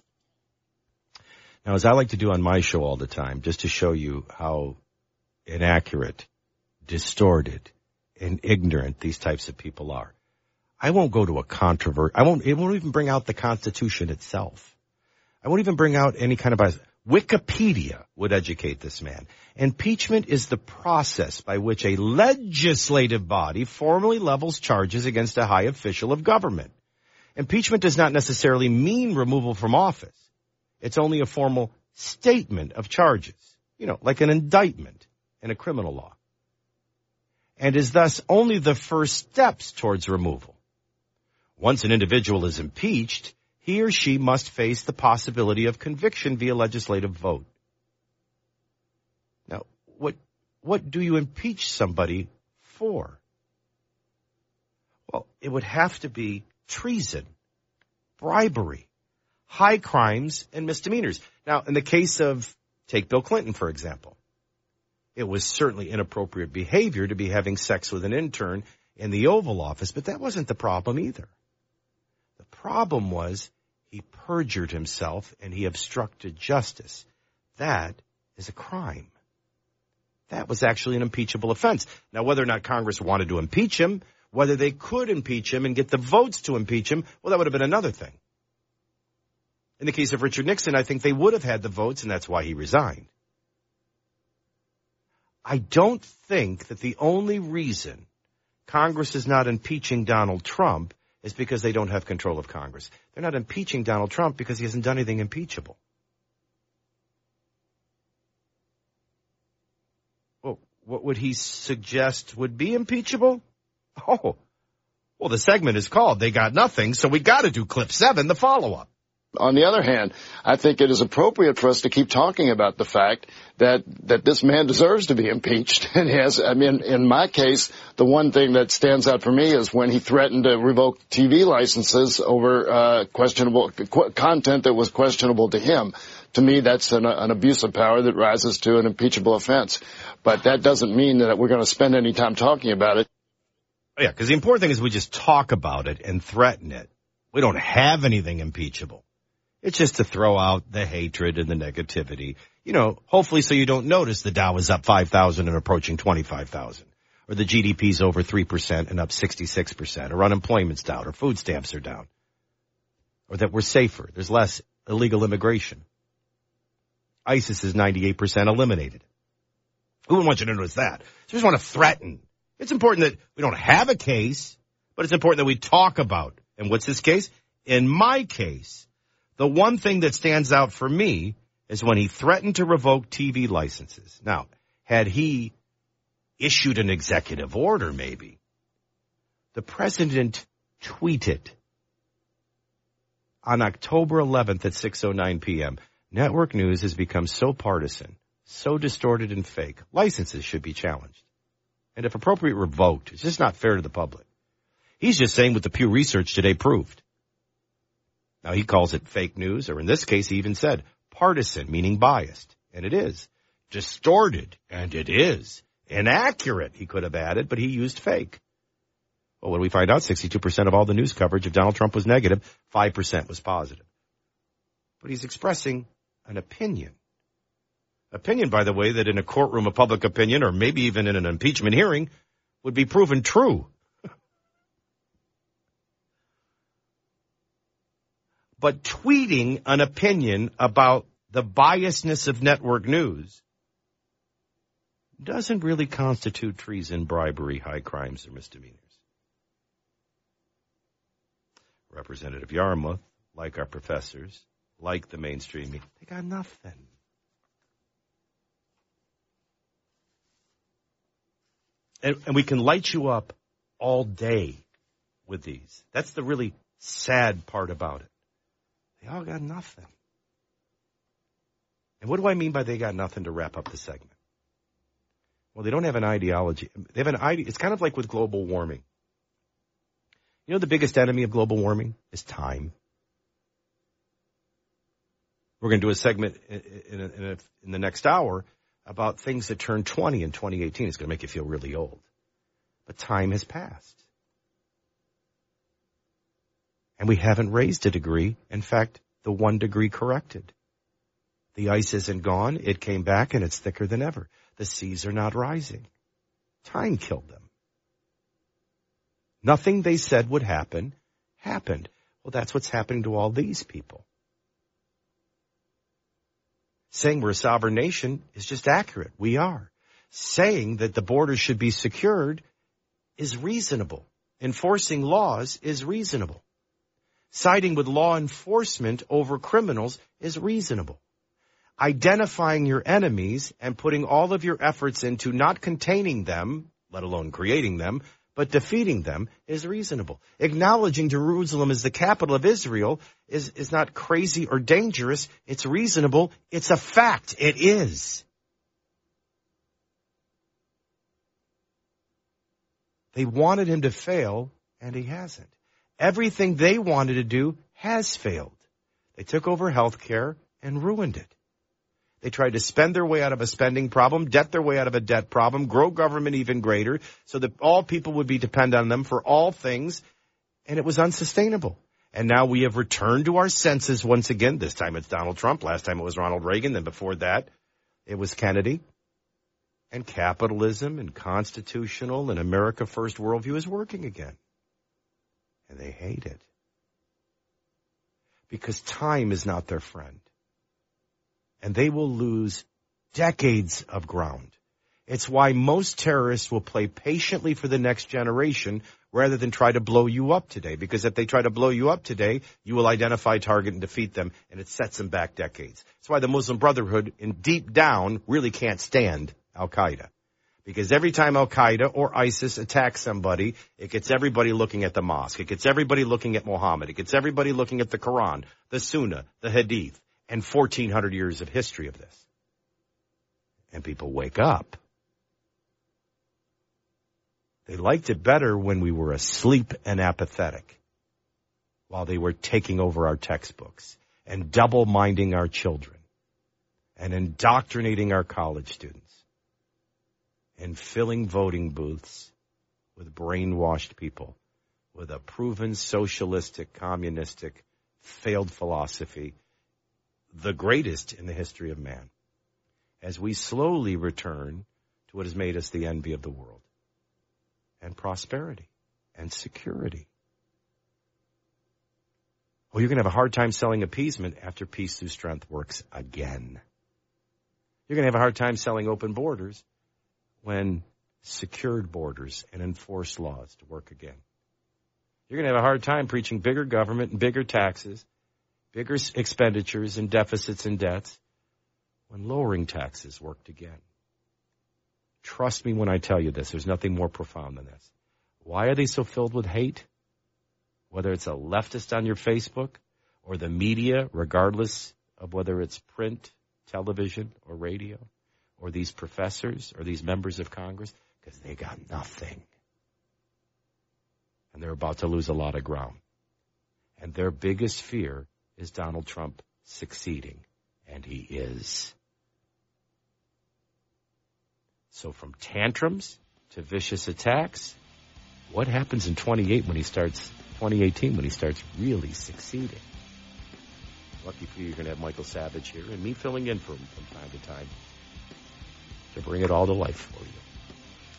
Now, as I like to do on my show all the time, just to show you how inaccurate, distorted, and ignorant these types of people are, I won't go to a controversy. It won't even bring out the Constitution itself. I won't even bring out any kind of bias. Wikipedia would educate this man. Impeachment is the process by which a legislative body formally levels charges against a high official of government. Impeachment does not necessarily mean removal from office. It's only a formal statement of charges, you know, like an indictment in a criminal law, and is thus only the first steps towards removal. Once an individual is impeached, he or she must face the possibility of conviction via legislative vote. Now, what do you impeach somebody for? Well, it would have to be treason, bribery, high crimes, and misdemeanors. Now, in the case of, take Bill Clinton, for example, it was certainly inappropriate behavior to be having sex with an intern in the Oval Office, but that wasn't the problem either. The problem was he perjured himself and he obstructed justice. That is a crime. That was actually an impeachable offense. Now, whether or not Congress wanted to impeach him, whether they could impeach him and get the votes to impeach him, well, that would have been another thing. In the case of Richard Nixon, I think they would have had the votes, and that's why he resigned. I don't think that the only reason Congress is not impeaching Donald Trump is because they don't have control of Congress. They're not impeaching Donald Trump because he hasn't done anything impeachable. Well, what would he suggest would be impeachable? Oh, well, the segment is called They Got Nothing, so we got to do Clip 7, the follow-up. On the other hand, I think it is appropriate for us to keep talking about the fact that this man deserves to be impeached. And he has, I mean, in my case, the one thing that stands out for me is when he threatened to revoke TV licenses over questionable content that was questionable to him. To me, that's an abuse of power that rises to an impeachable offense. But that doesn't mean that we're going to spend any time talking about it. Yeah, because the important thing is we just talk about it and threaten it. We don't have anything impeachable. It's just to throw out the hatred and the negativity, you know, hopefully so you don't notice the Dow is up 5,000 and approaching 25,000, or the GDP's over 3% and up 66%, or unemployment's down, or food stamps are down, or that we're safer. There's less illegal immigration. ISIS is 98% eliminated. Who wouldn't want you to notice that? So we just want to threaten. It's important that we don't have a case, but it's important that we talk about. And what's his case? In my case, the one thing that stands out for me is when he threatened to revoke TV licenses. Now, had he issued an executive order, maybe, the president tweeted on October 11th at 6:09 p.m., network news has become so partisan, so distorted and fake. Licenses should be challenged. And if appropriate, revoked. It's just not fair to the public. He's just saying what the Pew Research today proved. Now, he calls it fake news, or in this case, he even said partisan, meaning biased, and it is. Distorted, and it is. Inaccurate, he could have added, but he used fake. Well, what do we find out? 62% of all the news coverage of Donald Trump was negative, 5% was positive. But he's expressing an opinion. Opinion, by the way, that in a courtroom of public opinion, or maybe even in an impeachment hearing, would be proven true. But tweeting an opinion about the biasness of network news doesn't really constitute treason, bribery, high crimes, or misdemeanors. Representative Yarmouth, like our professors, like the mainstream media, they got nothing. And we can light you up all day with these. That's the really sad part about it. They all got nothing. And what do I mean by they got nothing to wrap up the segment? Well, they don't have an ideology. They have an idea. It's kind of like with global warming. You know, the biggest enemy of global warming is time. We're going to do a segment in the next hour about things that turned 20 in 2018. It's going to make you feel really old. But time has passed. And we haven't raised a degree. In fact, the 1 degree corrected. The ice isn't gone. It came back, and it's thicker than ever. The seas are not rising. Time killed them. Nothing they said would happen happened. Well, that's what's happening to all these people. Saying we're a sovereign nation is just accurate. We are. Saying that the borders should be secured is reasonable. Enforcing laws is reasonable. Siding with law enforcement over criminals is reasonable. Identifying your enemies and putting all of your efforts into not containing them, let alone creating them, but defeating them is reasonable. Acknowledging Jerusalem as the capital of Israel is not crazy or dangerous. It's reasonable. It's a fact. It is. They wanted him to fail, and he hasn't. Everything they wanted to do has failed. They took over health care and ruined it. They tried to spend their way out of a spending problem, debt their way out of a debt problem, grow government even greater so that all people would be dependent on them for all things, and it was unsustainable. And now we have returned to our senses once again. This time it's Donald Trump. Last time it was Ronald Reagan. Then before that it was Kennedy. And capitalism and constitutional and America First worldview is working again. And they hate it because time is not their friend. And they will lose decades of ground. It's why most terrorists will play patiently for the next generation rather than try to blow you up today. Because if they try to blow you up today, you will identify, target, and defeat them, and it sets them back decades. That's why the Muslim Brotherhood, in deep down, really can't stand Al-Qaeda. Because every time Al-Qaeda or ISIS attacks somebody, it gets everybody looking at the mosque. It gets everybody looking at Muhammad. It gets everybody looking at the Quran, the Sunnah, the Hadith. And 1,400 years of history of this. And people wake up. They liked it better when we were asleep and apathetic, while they were taking over our textbooks and double-minding our children and indoctrinating our college students and filling voting booths with brainwashed people with a proven socialistic, communistic, failed philosophy, the greatest in the history of man, as we slowly return to what has made us the envy of the world, and prosperity, and security. Oh, you're going to have a hard time selling appeasement after peace through strength works again. You're going to have a hard time selling open borders when secured borders and enforced laws to work again. You're going to have a hard time preaching bigger government and bigger taxes, bigger expenditures and deficits and debts when lowering taxes worked again. Trust me when I tell you this. There's nothing more profound than this. Why are they so filled with hate? Whether it's a leftist on your Facebook or the media, regardless of whether it's print, television, or radio, or these professors or these members of Congress, because they got nothing. And they're about to lose a lot of ground. And their biggest fear is Donald Trump succeeding, and he is. So from tantrums to vicious attacks, what happens in 2018 when he starts really succeeding? Lucky for you, you're going to have Michael Savage here and me filling in for him from time to time to bring it all to life for you.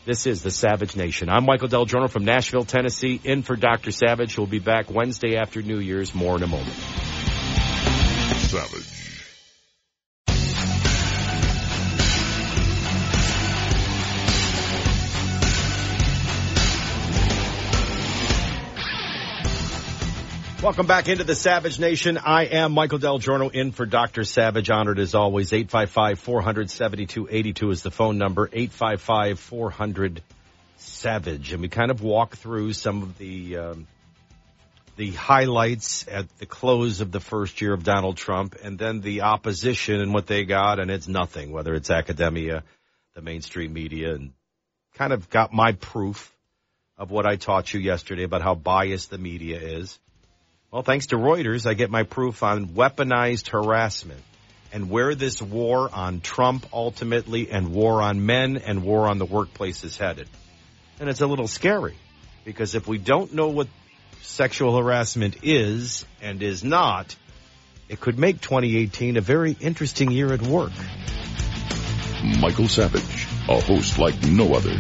This is the Savage Nation. I'm Michael DelGiorno from Nashville, Tennessee, in for Dr. Savage. We'll be back Wednesday after New Year's. More in a moment. Savage. Welcome back into the Savage Nation. I am Michael DelGiorno in for Dr. Savage. Honored as always. 855-400-7282 is the phone number. 855-400-SAVAGE. And we kind of walk through some of the highlights at the close of the first year of Donald Trump, and then the opposition and what they got, and it's nothing, whether it's academia, the mainstream media, and kind of got my proof of what I taught you yesterday about how biased the media is. Well, thanks to Reuters, I get my proof on weaponized harassment and where this war on Trump ultimately and war on men and war on the workplace is headed. And it's a little scary because if we don't know what sexual harassment is and is not, it could make 2018 a very interesting year at work. Michael Savage, a host like no other.